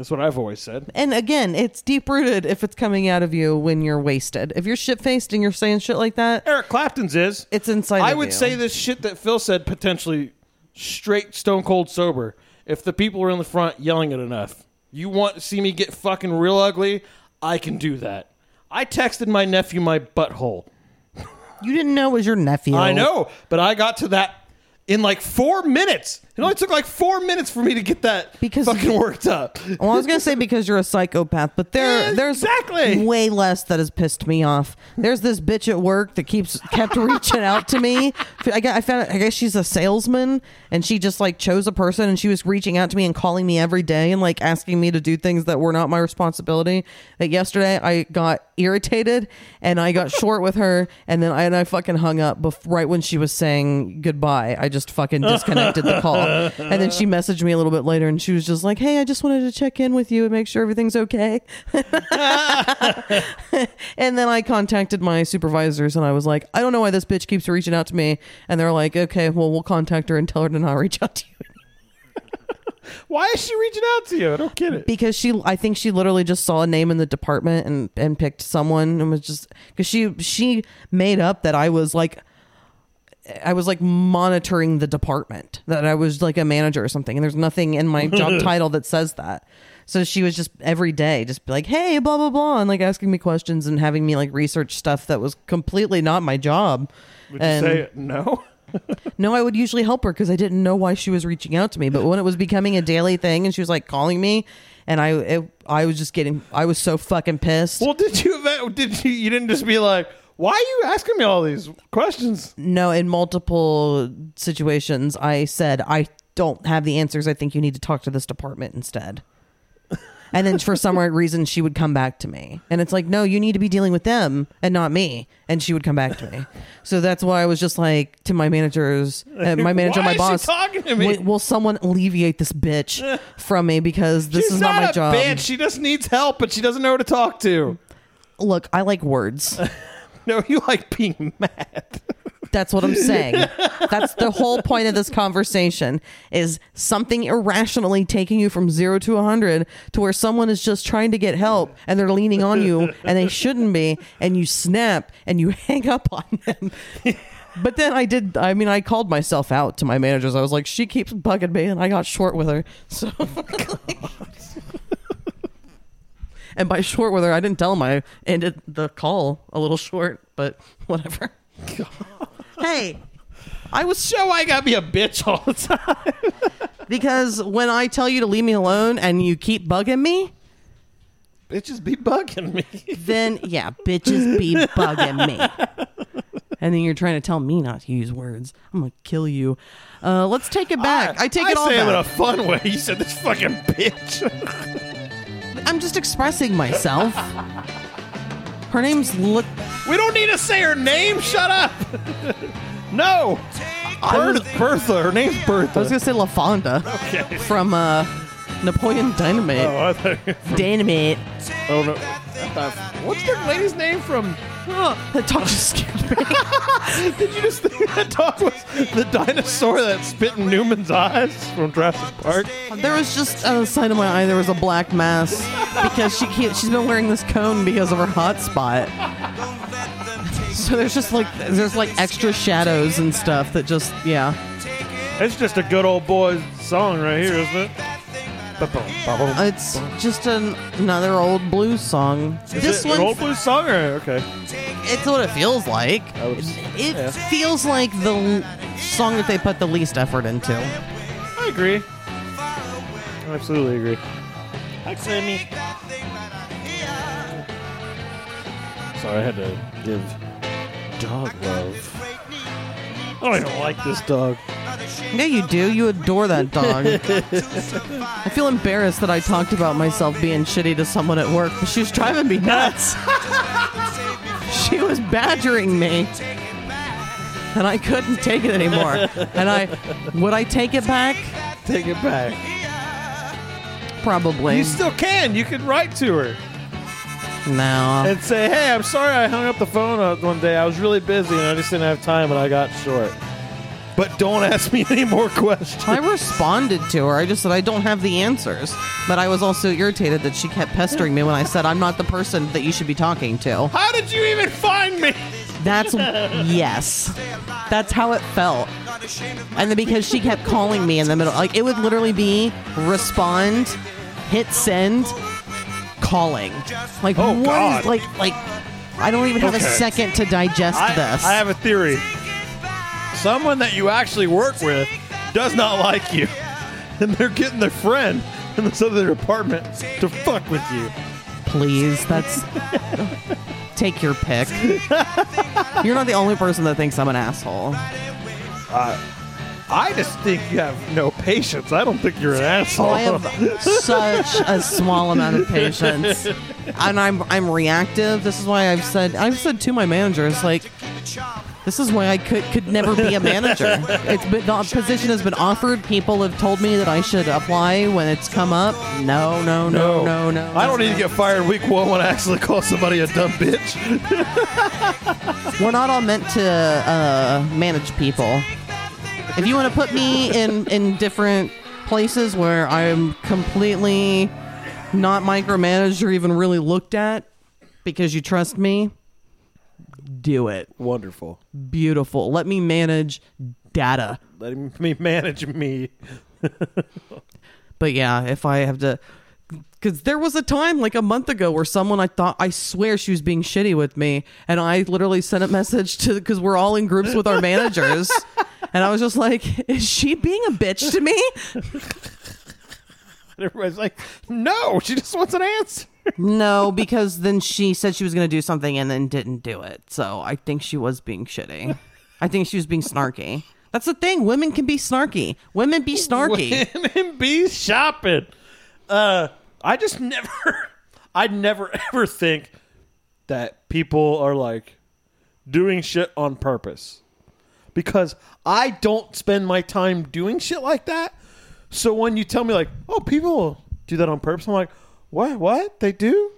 That's what I've always said. And again, it's deep-rooted if it's coming out of you when you're wasted. If you're shit-faced and you're saying shit like that... Eric Clapton's is. It's inside I of would you. Say this shit that Phil said potentially straight stone-cold sober. If the people are in the front yelling it enough. You want to see me get fucking real ugly? I can do that. I texted my nephew my butthole. You didn't know it was your nephew. I know, but I got to that in like four minutes. It only took like four minutes for me to get that because fucking worked up. Well, I was going to say because you're a psychopath, but there, yeah, there's exactly. way less that has pissed me off. There's this bitch at work that keeps kept reaching out to me. I, got, I, found, I guess she's a salesman, and she just like chose a person, and she was reaching out to me and calling me every day and like asking me to do things that were not my responsibility. Like yesterday, I got irritated, and I got short with her, and then I, and I fucking hung up bef- right when she was saying goodbye. I just fucking disconnected the call. And then she messaged me a little bit later, and she was just like, hey, I just wanted to check in with you and make sure everything's okay. And then I contacted my supervisors, and I was like, I don't know why this bitch keeps reaching out to me. And they're like, okay, well, we'll contact her and tell her to not reach out to you. Why is she reaching out to you? I don't get it. Because she, I think she literally just saw a name in the department and, and picked someone, and was just, because she, she made up that I was like, I was like monitoring the department, that I was like a manager or something, and there's nothing in my job title that says that. So she was just every day just be like, hey, blah blah blah, and like asking me questions and having me like research stuff that was completely not my job. Would and you say no? No, I would usually help her because I didn't know why she was reaching out to me, but when it was becoming a daily thing and she was like calling me, and I it, I was just getting I was so fucking pissed. Well, did you did you you didn't just be like, why are you asking me all these questions? No, in multiple situations, I said, I don't have the answers. I think you need to talk to this department instead. And then for some reason, she would come back to me. And it's like, no, you need to be dealing with them and not me. And she would come back to me. So that's why I was just like, to my managers, uh, my manager, my boss, why is she talking to me? Will, will someone alleviate this bitch from me? Because this She's is not, not my a job. Bitch. She just needs help, but she doesn't know who to talk to. Look, I like words. No, you like being mad. That's what I'm saying. That's the whole point of this conversation, is something irrationally taking you from zero to one hundred to where someone is just trying to get help and they're leaning on you and they shouldn't be, and you snap and you hang up on them. But then I did, I mean, I called myself out to my managers. I was like, she keeps bugging me, and I got short with her. So... And by short with her, I didn't tell him I ended the call a little short, but whatever. God. Hey, I was so I got me a bitch all the time. Because when I tell you to leave me alone and you keep bugging me. Bitches be bugging me. Then, yeah, bitches be bugging me. And then you're trying to tell me not to use words. I'm going to kill you. Uh, let's take it back. I, I take I it all back. I say it in a fun way. You said this fucking bitch. I'm just expressing myself. Her name's Look. We don't need to say her name. Shut up. No. Bertha, Bertha. Her name's Bertha. I was going to say LaFonda. Okay. From uh, Napoleon Dynamite. Oh, I thought you were from... Dynamite. Oh, no. Uh, what's the lady's name from... Oh, that talk just scared me. Did you just think that talk was the dinosaur that spit in Newman's eyes from Jurassic Park? There was just on the side of my eye, there was a black mass because she can't, she's been wearing this cone because of her hot spot. So there's just like there's like extra shadows and stuff that just yeah. It's just a good old boy song right here, isn't it? It's just an, another old blues song. Is this it an old blues song? Or, okay. It's what it feels like. Was, it yeah. feels like the song that they put the least effort into. I agree. I absolutely agree. Hi, Sammy. Sorry, I had to give dog love. Oh, I don't like this dog. Yeah, you do. You adore that dog. I feel embarrassed that I talked about myself being shitty to someone at work, but she was driving me nuts. She was badgering me, and I couldn't take it anymore. And I... Would I take it back? Take it back. Probably. You still can. You can write to her. No. And say, hey, I'm sorry I hung up the phone one day. I was really busy and I just didn't have time and I got short. But don't ask me any more questions. I responded to her. I just said I don't have the answers. But I was also irritated that she kept pestering me when I said I'm not the person that you should be talking to. How did you even find me? That's, yes. That's how it felt. And then because she kept calling me in the middle, like it would literally be respond, hit send, calling. Like, oh, what God. Is, like, like, I don't even have okay. a second to digest I, this. I have a theory. Someone that you actually work with does not like you. And they're getting their friend in this other department to fuck with you. Please, that's... Take your pick. You're not the only person that thinks I'm an asshole. Uh, I just think you have no patience. I don't think you're an asshole. Oh, I have such a small amount of patience. And I'm I'm reactive. This is why I've said I've said to my managers, like, this is why I could could never be a manager. It's been, the position has been offered. People have told me that I should apply when it's come up. No, no, no, no, no. no I don't no. need to get fired week one when I actually call somebody a dumb bitch. We're not all meant to uh, manage people. If you want to put me in, in different places where I'm completely not micromanaged or even really looked at because you trust me, do it. Wonderful. Beautiful. Let me manage data. Let me manage me. But yeah, if I have to... Because there was a time like a month ago where someone I thought, I swear she was being shitty with me. And I literally sent a message to... Because we're all in groups with our managers. And I was just like, is she being a bitch to me? And everybody's like, no, she just wants an answer. No, because then she said she was going to do something and then didn't do it. So I think she was being shitty. I think she was being snarky. That's the thing. Women can be snarky. Women be snarky. Women be shopping. Uh, I just never, I never ever think that people are like doing shit on purpose. Because I don't spend my time doing shit like that. So when you tell me like, oh, people do that on purpose, I'm like, what? What? They do?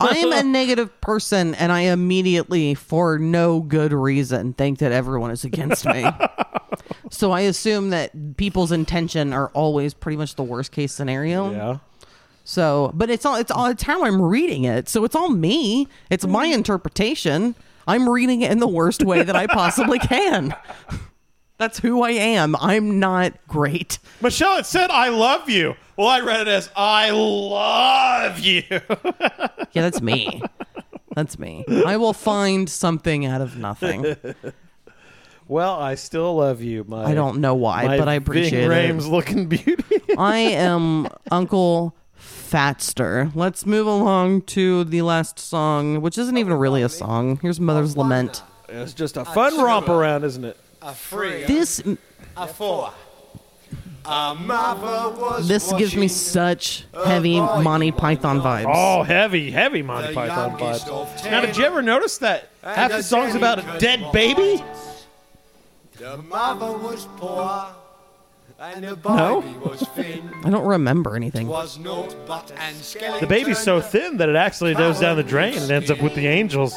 I am a negative person, and I immediately, for no good reason, think that everyone is against me. So I assume that people's intention are always pretty much the worst case scenario. Yeah. So, but it's all, it's all, it's how I'm reading it. So it's all me. It's mm. my interpretation. I'm reading it in the worst way that I possibly can. That's who I am. I'm not great. Michelle, it said, I love you. Well, I read it as, I love you. Yeah, that's me. That's me. I will find something out of nothing. Well, I still love you. My, I don't know why, but I appreciate it. Rame's looking beauty. I am Uncle Fatster. Let's move along to the last song, which isn't even really a song. Here's Mother's Lament. It's just a fun romp around, isn't it? This This gives me such heavy Monty Python vibes. Oh, heavy, heavy Monty Python vibes. Now, did you ever notice that half the song's about a dead baby? The mother was poor. And the baby no, was thin. I don't remember anything. Was no but and the baby's so thin that it actually goes down the drain and ends up with the angels.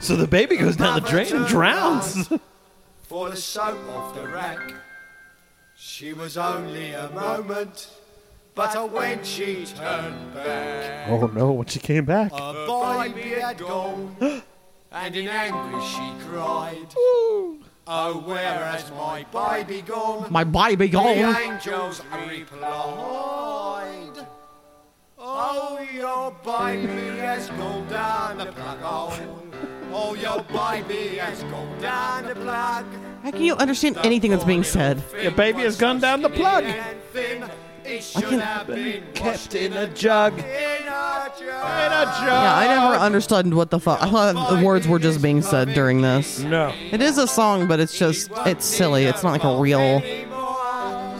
So the baby goes down the drain and drowns. For the soap off the rack, she was only a moment, but when she turned back, oh no! When she came back, a boy be had gone, and in anguish she cried. Ooh. Oh, where has my baby gone? My baby gone. The angels replied, oh, your baby has gone down the plug hole. Oh, your baby has gone down the plug. How can you understand anything that's being said? Your baby has gone down the plug. It should have been kept in a jug. In a jug. In a jug. Yeah, I never understood what the fuck. I thought the words were just being said during this. No. It is a song, but it's just, it's silly. It's not like a real.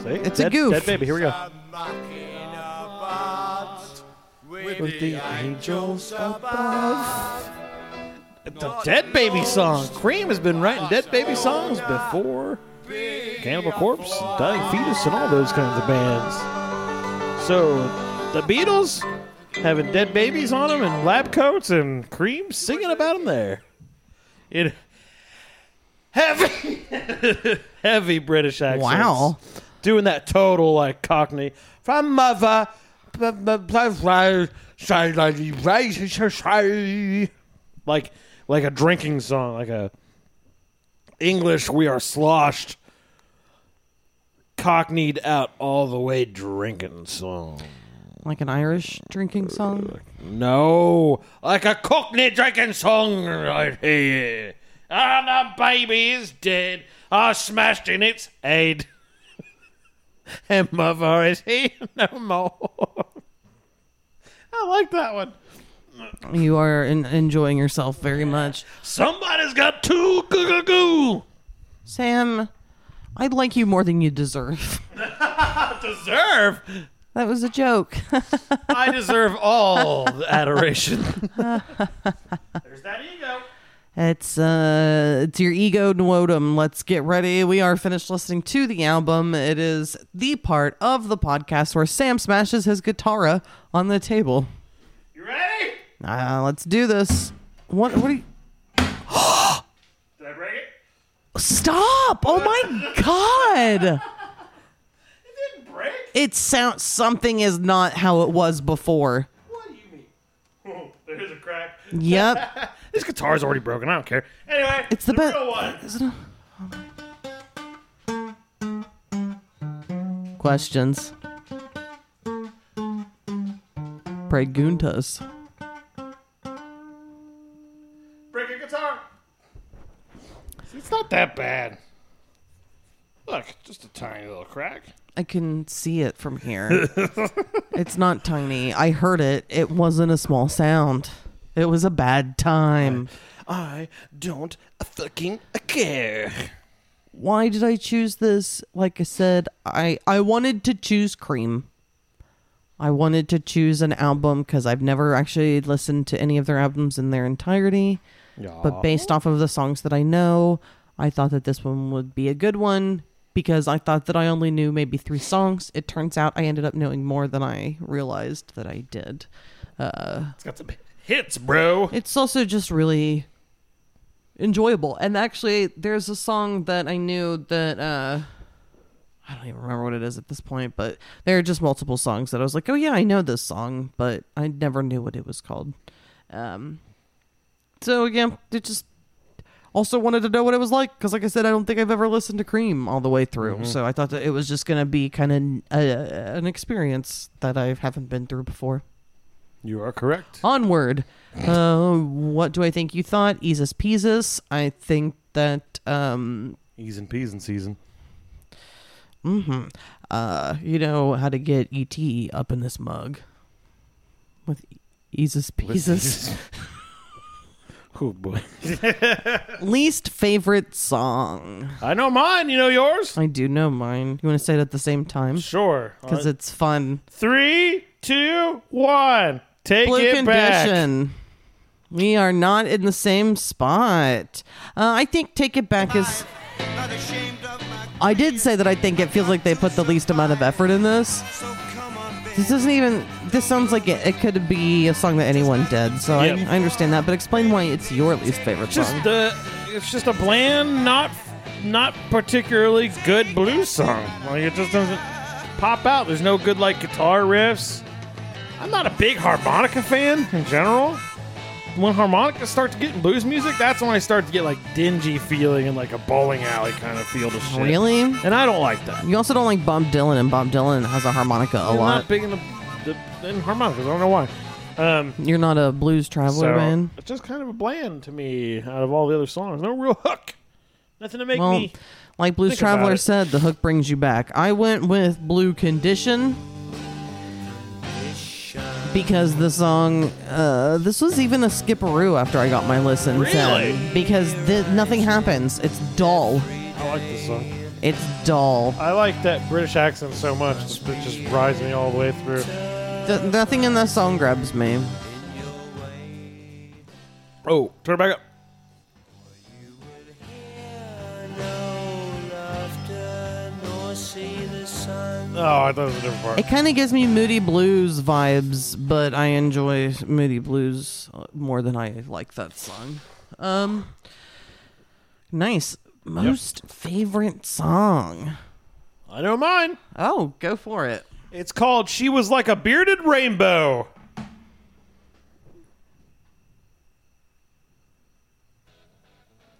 See? It's dead, a goof. Dead baby, here we go. With the angels above. The Dead Baby song. Cream has been writing Dead Baby songs before. Cannibal Corpse, Dying Fetus, and all those kinds of bands. So, the Beatles having dead babies on them and lab coats and Cream singing about them there. It, heavy, heavy British accents. Wow. Doing that total, like, Cockney. From mother, like, like a drinking song, like a English we are sloshed, cockneyed out all the way drinking song. Like an Irish drinking song? No, like a cockney drinking song right here. And a baby is dead. I smashed in its head. And mother is here no more. I like that one. You are in- enjoying yourself very much. Somebody's got two goo goo goo. Sam, I'd like you more than you deserve. Deserve? That was a joke. I deserve all the adoration. There's that ego. It's uh, it's your ego nuotum. Let's get ready. We are finished listening to the album. It is the part of the podcast where Sam smashes his guitarra on the table. You ready? Uh, let's do this. What? What are you? Did I break it? Stop! Oh my god! It didn't break. It sounds something is not how it was before. What do you mean? Oh, there's a crack. Yep. This guitar's already broken. I don't care. Anyway, it's the, the best. Real one. Is it a- oh. Questions. Preguntas. Break a guitar. It's not that bad. Look, just a tiny little crack. I can see it from here. It's not tiny. I heard it. It wasn't a small sound. It was a bad time. I don't fucking care. Why did I choose this? Like I said, I, I wanted to choose Cream. I wanted to choose an album because I've never actually listened to any of their albums in their entirety. Yeah. But based off of the songs that I know, I thought that this one would be a good one because I thought that I only knew maybe three songs. It turns out I ended up knowing more than I realized that I did. Uh, it's got some... hits, bro. It's also just really enjoyable. And actually, there's a song that I knew that, uh, I don't even remember what it is at this point, but there are just multiple songs that I was like, oh yeah, I know this song, but I never knew what it was called. Um, so yeah, it just also wanted to know what it was like. Cause like I said, I don't think I've ever listened to Cream all the way through. Mm-hmm. So I thought that it was just going to be kind of an experience that I haven't been through before. You are correct. Onward. Uh, what do I think you thought? Easus Peasus. I think that... Um, Ease and peas in season. Mm-hmm. Uh, you know how to get E T up in this mug. With Easus Peasus. Oh, boy. Least favorite song. I know mine. You know yours? I do know mine. You want to say it at the same time? Sure. Because it's fun. Three, two, one. Take Blue it Condition. Back. We are not in the same spot. Uh, I think Take It Back is... I did say that I think it feels like they put the least amount of effort in this. This doesn't even... This sounds like it, it could be a song that anyone did, so yep. I, I understand that. But explain why it's your least favorite just song. A, it's just a bland, not not particularly good blues song. Like, it just doesn't pop out. There's no good, like, guitar riffs. I'm not a big harmonica fan in general. When harmonicas start to get in blues music, that's when I start to get, like, dingy feeling and, like, a bowling alley kind of feel to shit. Really? And I don't like that. You also don't like Bob Dylan, and Bob Dylan has a harmonica a I'm lot. I'm not big in, the, the, in harmonicas. I don't know why. Um, You're not a blues traveler, so man? It's just kind of a bland to me out of all the other songs. No real hook. Nothing to make well, me Like Blues Traveler said, the hook brings you back. I went with Blue Condition. Because the song, uh, this was even a skip-a-roo after I got my listen. Really? Because th- nothing happens. It's dull. I like this song. It's dull. I like that British accent so much. It just rides me all the way through. Th- nothing in this song grabs me. Oh, turn it back up. Oh, I thought it was a different part. It kind of gives me Moody Blues vibes, but I enjoy Moody Blues more than I like that song. Um, nice. Most yep. favorite song. I know mine. Oh, go for it. It's called She Was Like a Bearded Rainbow.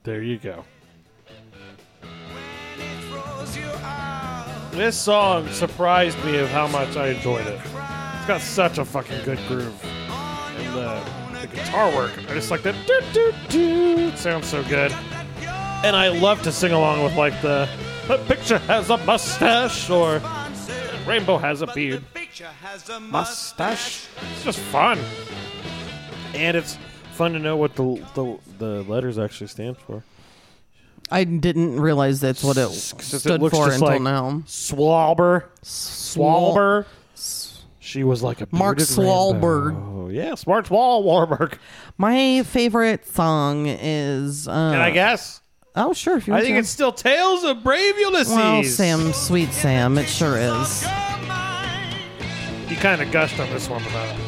There you go. This song surprised me of how much I enjoyed it. It's got such a fucking good groove. And the, the guitar work. I just like that. Doo, doo, doo. It sounds so good. And I love to sing along with like the, the picture has a mustache or rainbow has a beard. Mustache. It's just fun. And it's fun to know what the the, the letters actually stand for. I didn't realize that's what it stood it for until like now. SWLABR. SWLABR. She was like a Mark Swalberg. Oh, yes, Mark Wahlberg. My favorite song is... Uh, Can I guess? Oh, sure. If you I think to. It's still Tales of Brave Ulysses. Well, Sam, sweet Sam, it sure is. You kind of gushed on this one about it.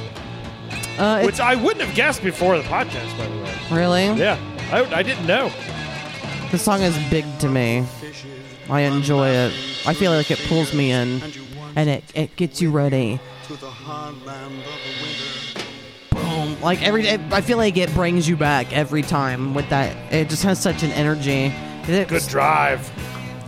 Uh, Which I wouldn't have guessed before the podcast, by the way. Really? Yeah. I, I didn't know. The song is big to me. I enjoy it. I feel like it pulls me in, and it, it gets you ready. Boom! Like every, it, I feel like it brings you back every time with that. It just has such an energy. It's, good drive.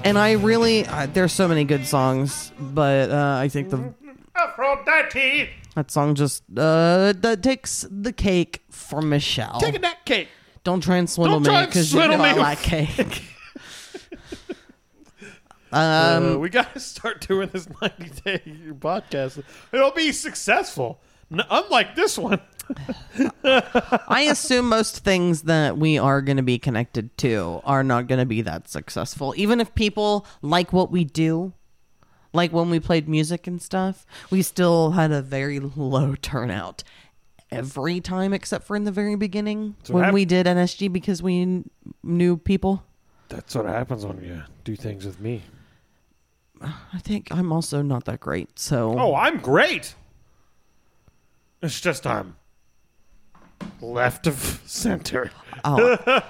And I really, uh, there's so many good songs, but uh, I think the Aphrodite. That song just uh, that takes the cake for Michelle. Taking that cake. Don't try and swindle me, because you know I like cake. um, uh, we got to start doing this ninety-day podcast. It'll be successful, no, unlike this one. I assume most things that we are going to be connected to are not going to be that successful. Even if people like what we do, like when we played music and stuff, we still had a very low turnout. Every time except for in the very beginning That's when we did N S G because we n- knew people. That's what happens when you do things with me. I think I'm also not that great, so... Oh, I'm great! It's just I'm left of center. Oh,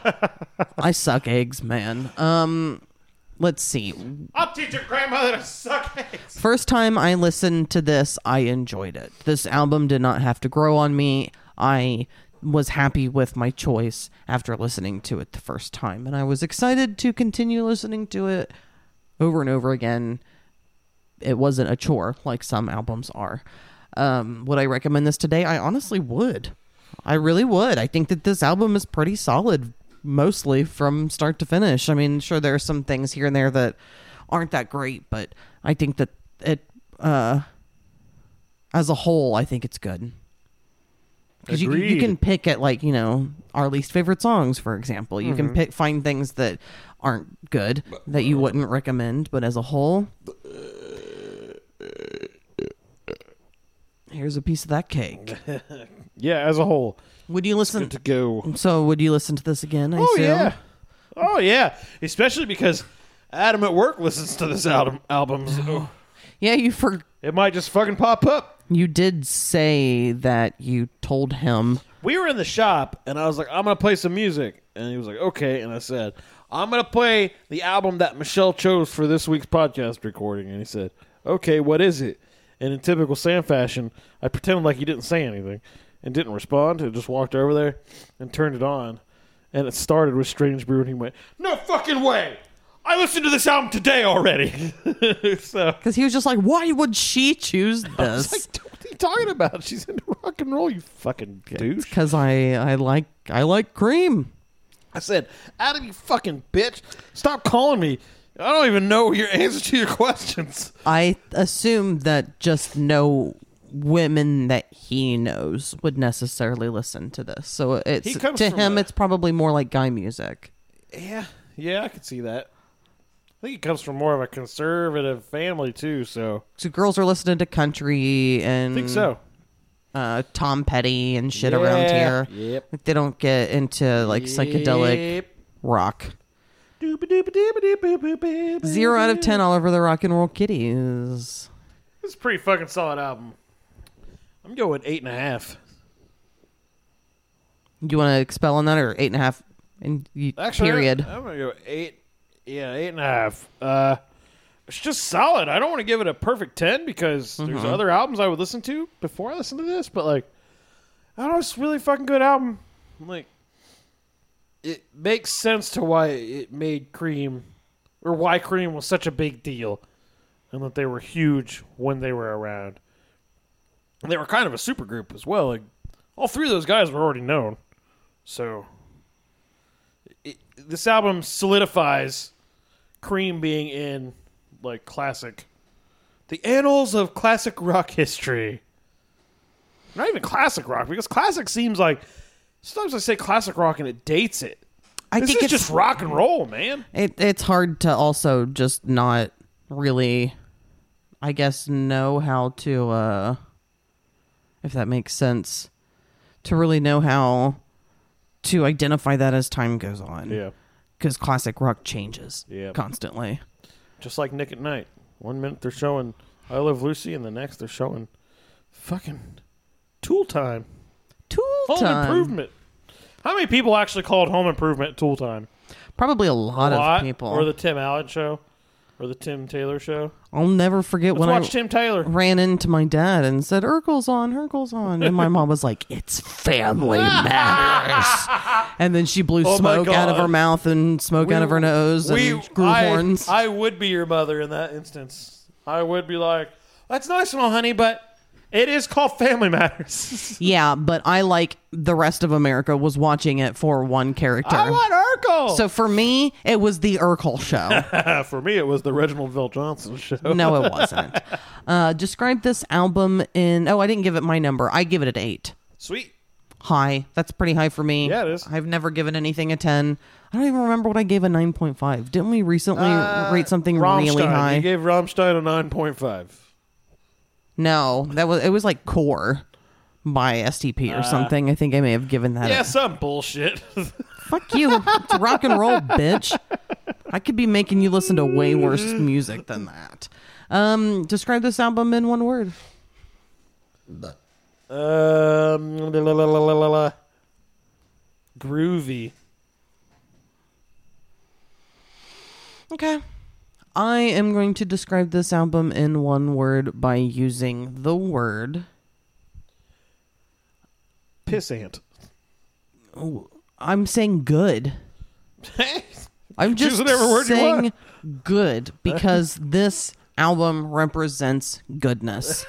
I suck eggs, man. Um, let's see. I'll teach your grandmother to suck eggs. First time I listened to this, I enjoyed it. This album did not have to grow on me. I was happy with my choice after listening to it the first time. And I was excited to continue listening to it over and over again. It wasn't a chore like some albums are. Um, would I recommend this today? I honestly would. I really would. I think that this album is pretty solid, mostly from start to finish. I mean, sure, there are some things here and there that aren't that great, but I think that it, uh, as a whole, I think it's good. Because you, you can pick at, like, you know, our least favorite songs, for example. You mm-hmm. can pick, find things that aren't good, that you wouldn't recommend, but as a whole, here's a piece of that cake. Yeah, as a whole. Would you listen it's good to go? So would you listen to this again? I oh assume? yeah, oh yeah, especially because Adam at work listens to this album. Album, so yeah, you for it might just fucking pop up. You did say that you told him we were in the shop, and I was like, "I'm gonna play some music," and he was like, "Okay," and I said, "I'm gonna play the album that Michelle chose for this week's podcast recording," and he said, "Okay, what is it?" And in typical Sam fashion, I pretended like he didn't say anything. And didn't respond. I just walked over there and turned it on. And it started with Strange Brew. And he went, "No fucking way! I listened to this album today already." So, because he was just like, "Why would she choose this?" I was like, "What are you talking about? She's into rock and roll, you fucking douche." Because I, I like I like Cream. I said, "Adam, you fucking bitch. Stop calling me. I don't even know your answer to your questions." I assume that just no... women that he knows would necessarily listen to this, so it's to him a, it's probably more like guy music. Yeah, yeah, I could see that. I think he comes from more of a conservative family too, so so girls are listening to country and I think so. Uh, Tom Petty and shit yeah. around here. Yep, like they don't get into like yep. psychedelic rock. Zero out of ten all over the rock and roll kitties. It's a pretty fucking solid album. I'm going eight and a half. Do you want to expel on that or eight and a half in Actually, period? I'm, I'm going to go eight Yeah, eight and a half. Uh, it's just solid. I don't want to give it a perfect ten because mm-hmm. there's other albums I would listen to before I listen to this, but like, I don't know, it's a really fucking good album. Like, it makes sense to why it made Cream, or why Cream was such a big deal, and that they were huge when they were around. And they were kind of a supergroup as well. Like, all three of those guys were already known. So, it, this album solidifies Cream being in, like, classic, the annals of classic rock history. Not even classic rock, because classic seems like, sometimes I say classic rock and it dates it. I this think is it's just rock and roll, man. It, it's hard to also just not really, I guess, know how to, uh, if that makes sense, to really know how to identify that as time goes on. Yeah. Because classic rock changes yeah. constantly. Just like Nick at Night. One minute they're showing I Love Lucy, and the next they're showing fucking Tool Time. Tool Home Time. Home Improvement. How many people actually called Home Improvement Tool Time? Probably a lot, a lot of people. Or the Tim Allen Show. Or the Tim Taylor Show. I'll never forget Let's when watch I Tim Taylor. ran into my dad and said, Urkel's on, Urkel's on. And my mom was like, it's Family Matters. And then she blew oh smoke out of her mouth and smoke we, out of her nose we, and grew I, horns. I would be your mother in that instance. I would be like, that's nice and all, honey, but it is called Family Matters. Yeah, but I, like the rest of America, was watching it for one character. I want Urkel! So for me, it was the Urkel show. For me, it was the Reginald Vell Johnson show. No, it wasn't. Uh, describe this album in... Oh, I didn't give it my number. I give it an eight. Sweet. High. That's pretty high for me. Yeah, it is. I've never given anything a ten. I don't even remember what I gave a nine point five. Didn't we recently uh, rate something Rammstein. really high? You gave Rammstein a nine point five. No, that was it was like Core by S T P or uh, something. I think I may have given that. Yeah, a, some bullshit. Fuck you. It's rock and roll, bitch. I could be making you listen to way worse music than that. Um, describe this album in one word. Um, la, la, la, la, la, la. Groovy. Okay. I am going to describe this album in one word by using the word... Pissant. Oh, I'm saying good. I'm just word saying good because this album represents goodness.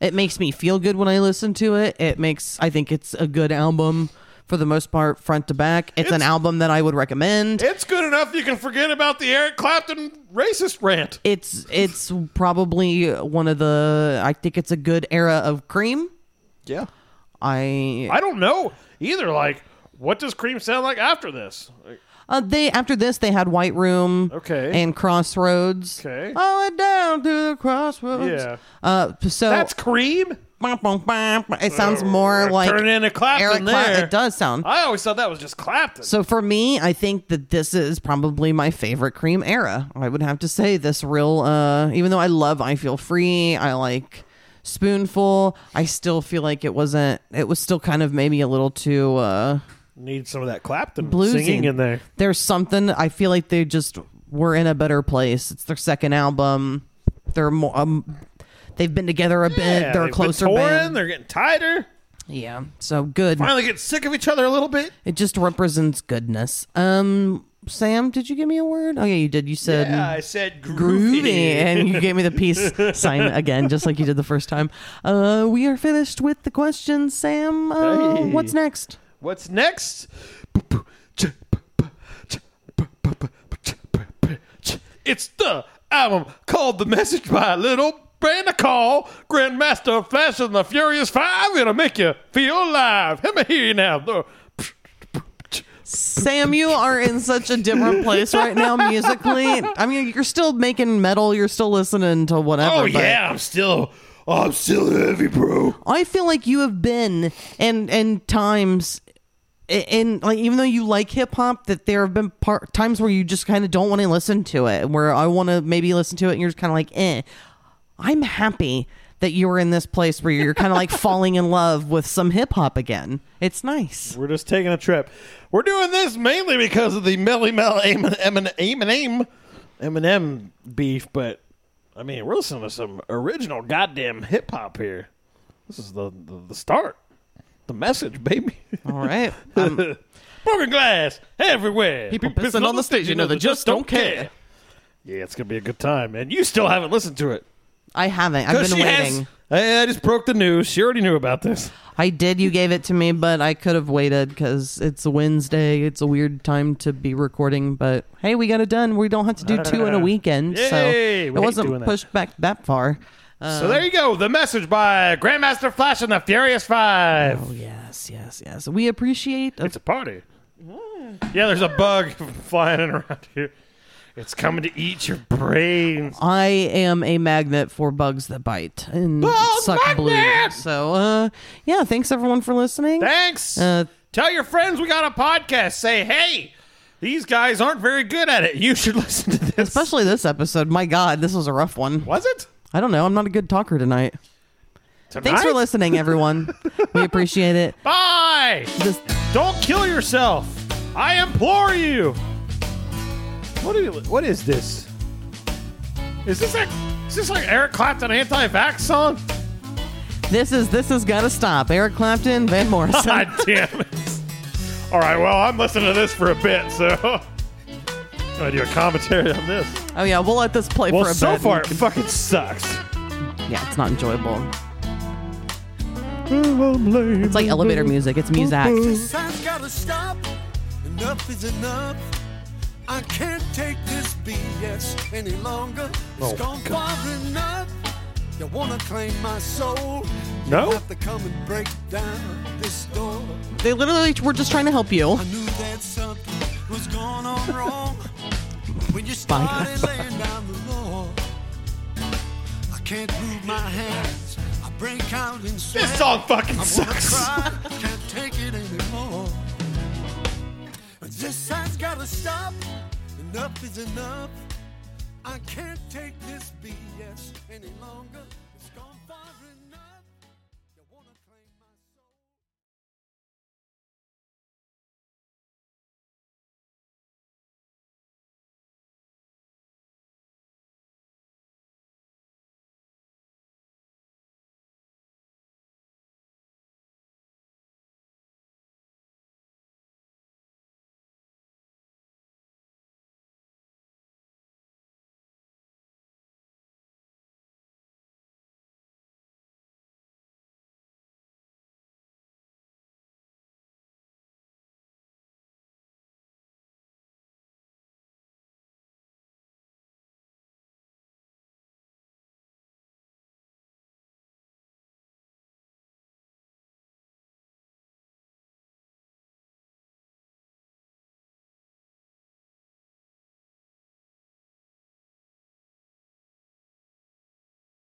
It makes me feel good when I listen to it. It makes... I think it's a good album. For the most part, front to back. It's, it's an album that I would recommend. It's good enough you can forget about the Eric Clapton racist rant. It's it's probably one of the... I think it's a good era of Cream. Yeah. I... I don't know either. Like, what does Cream sound like after this? Like, uh, they After this, they had White Room. Okay. And Crossroads. Okay. All the way down to the crossroads. Yeah. Uh, so that's Cream? It sounds more like turn into Clapton there. Cla- it does sound. I always thought that was just Clapton. So for me, I think that this is probably my favorite Cream era. I would have to say this real. Uh, even though I love I Feel Free, I like Spoonful. I still feel like it wasn't. It was still kind of maybe a little too. Uh, Need some of that Clapton bluesy. Singing in there. There's something. I feel like they just were in a better place. It's their second album. They're more. Um, They've been together a bit. Yeah, they're a closer been touring, band. They're getting tighter. Yeah, so good. Finally get sick of each other a little bit. It just represents goodness. Um, Sam, did you give me a word? Oh, yeah, you did. You said... Yeah, I said groovy. groovy and you gave me the peace sign again, just like you did the first time. Uh, we are finished with the questions, Sam. Uh, hey. What's next? What's next? It's the album called The Message by Little... Brand a call, Grandmaster of Flash and the Furious Five. It'll make you feel alive. Let me hear you now. Sam, you are in such a different place right now musically. I mean, you're still making metal. You're still listening to whatever. Oh, yeah. I'm still, oh, I'm still heavy, bro. I feel like you have been and and times... And like, even though you like hip hop, that there have been part, times where you just kind of don't want to listen to it, where I want to maybe listen to it and you're just kind of like, eh. I'm happy that you were in this place where you're kind of like falling in love with some hip hop again. It's nice. We're just taking a trip. We're doing this mainly because of the Melly Mel Eminem Eminem beef, but I mean, we're listening to some original goddamn hip hop here. This is the, the, the start. The message, baby. All right. Um, broken glass everywhere. People, People pissing on the stage, you know, they just don't care. care. Yeah, it's going to be a good time. And you still haven't listened to it. I haven't. I've been waiting. Has, I just broke the news. She already knew about this. I did. You gave it to me, but I could have waited because it's a Wednesday. It's a weird time to be recording. But hey, we got it done. We don't have to do two in a weekend. Yay, so it wasn't pushed back that far. Uh, so there you go. The Message by Grandmaster Flash and the Furious Five. Oh, yes, yes, yes. We appreciate... A- it's a party. Yeah, there's a bug flying around here. It's coming to eat your brains. I am a magnet for bugs that bite and Bug suck magnet! blue. So, uh, yeah, thanks everyone for listening. Thanks. Uh, Tell your friends we got a podcast. Say, hey, these guys aren't very good at it. You should listen to this. Especially this episode. My God, this was a rough one. Was it? I don't know. I'm not a good talker tonight. tonight? Thanks for listening, everyone. We appreciate it. Bye. This- Don't kill yourself. I implore you. What, do you, what is this? Is this like is this like Eric Clapton anti-vax song? This is this has got to stop. Eric Clapton, Van Morrison. God damn it! All right, well I'm listening to this for a bit, so I'm gonna do a commentary on this. Oh yeah, we'll let this play well, for a so bit. Well, so far it can... fucking sucks. Yeah, it's not enjoyable. It's like elevator music. It's Muzak. This has got to stop. Enough is enough. I can't take this B S any longer. It's oh, gone God. far enough. You want to claim my soul? You no. have to come and break down this door. They literally were just trying to help you. I knew that something was going on wrong when you started laying down the law. I can't move my hands. I break out in sweat. This song fucking I sucks. Cry. I can't take it anymore. This has got to stop. Enough is enough. I can't take this B S any longer.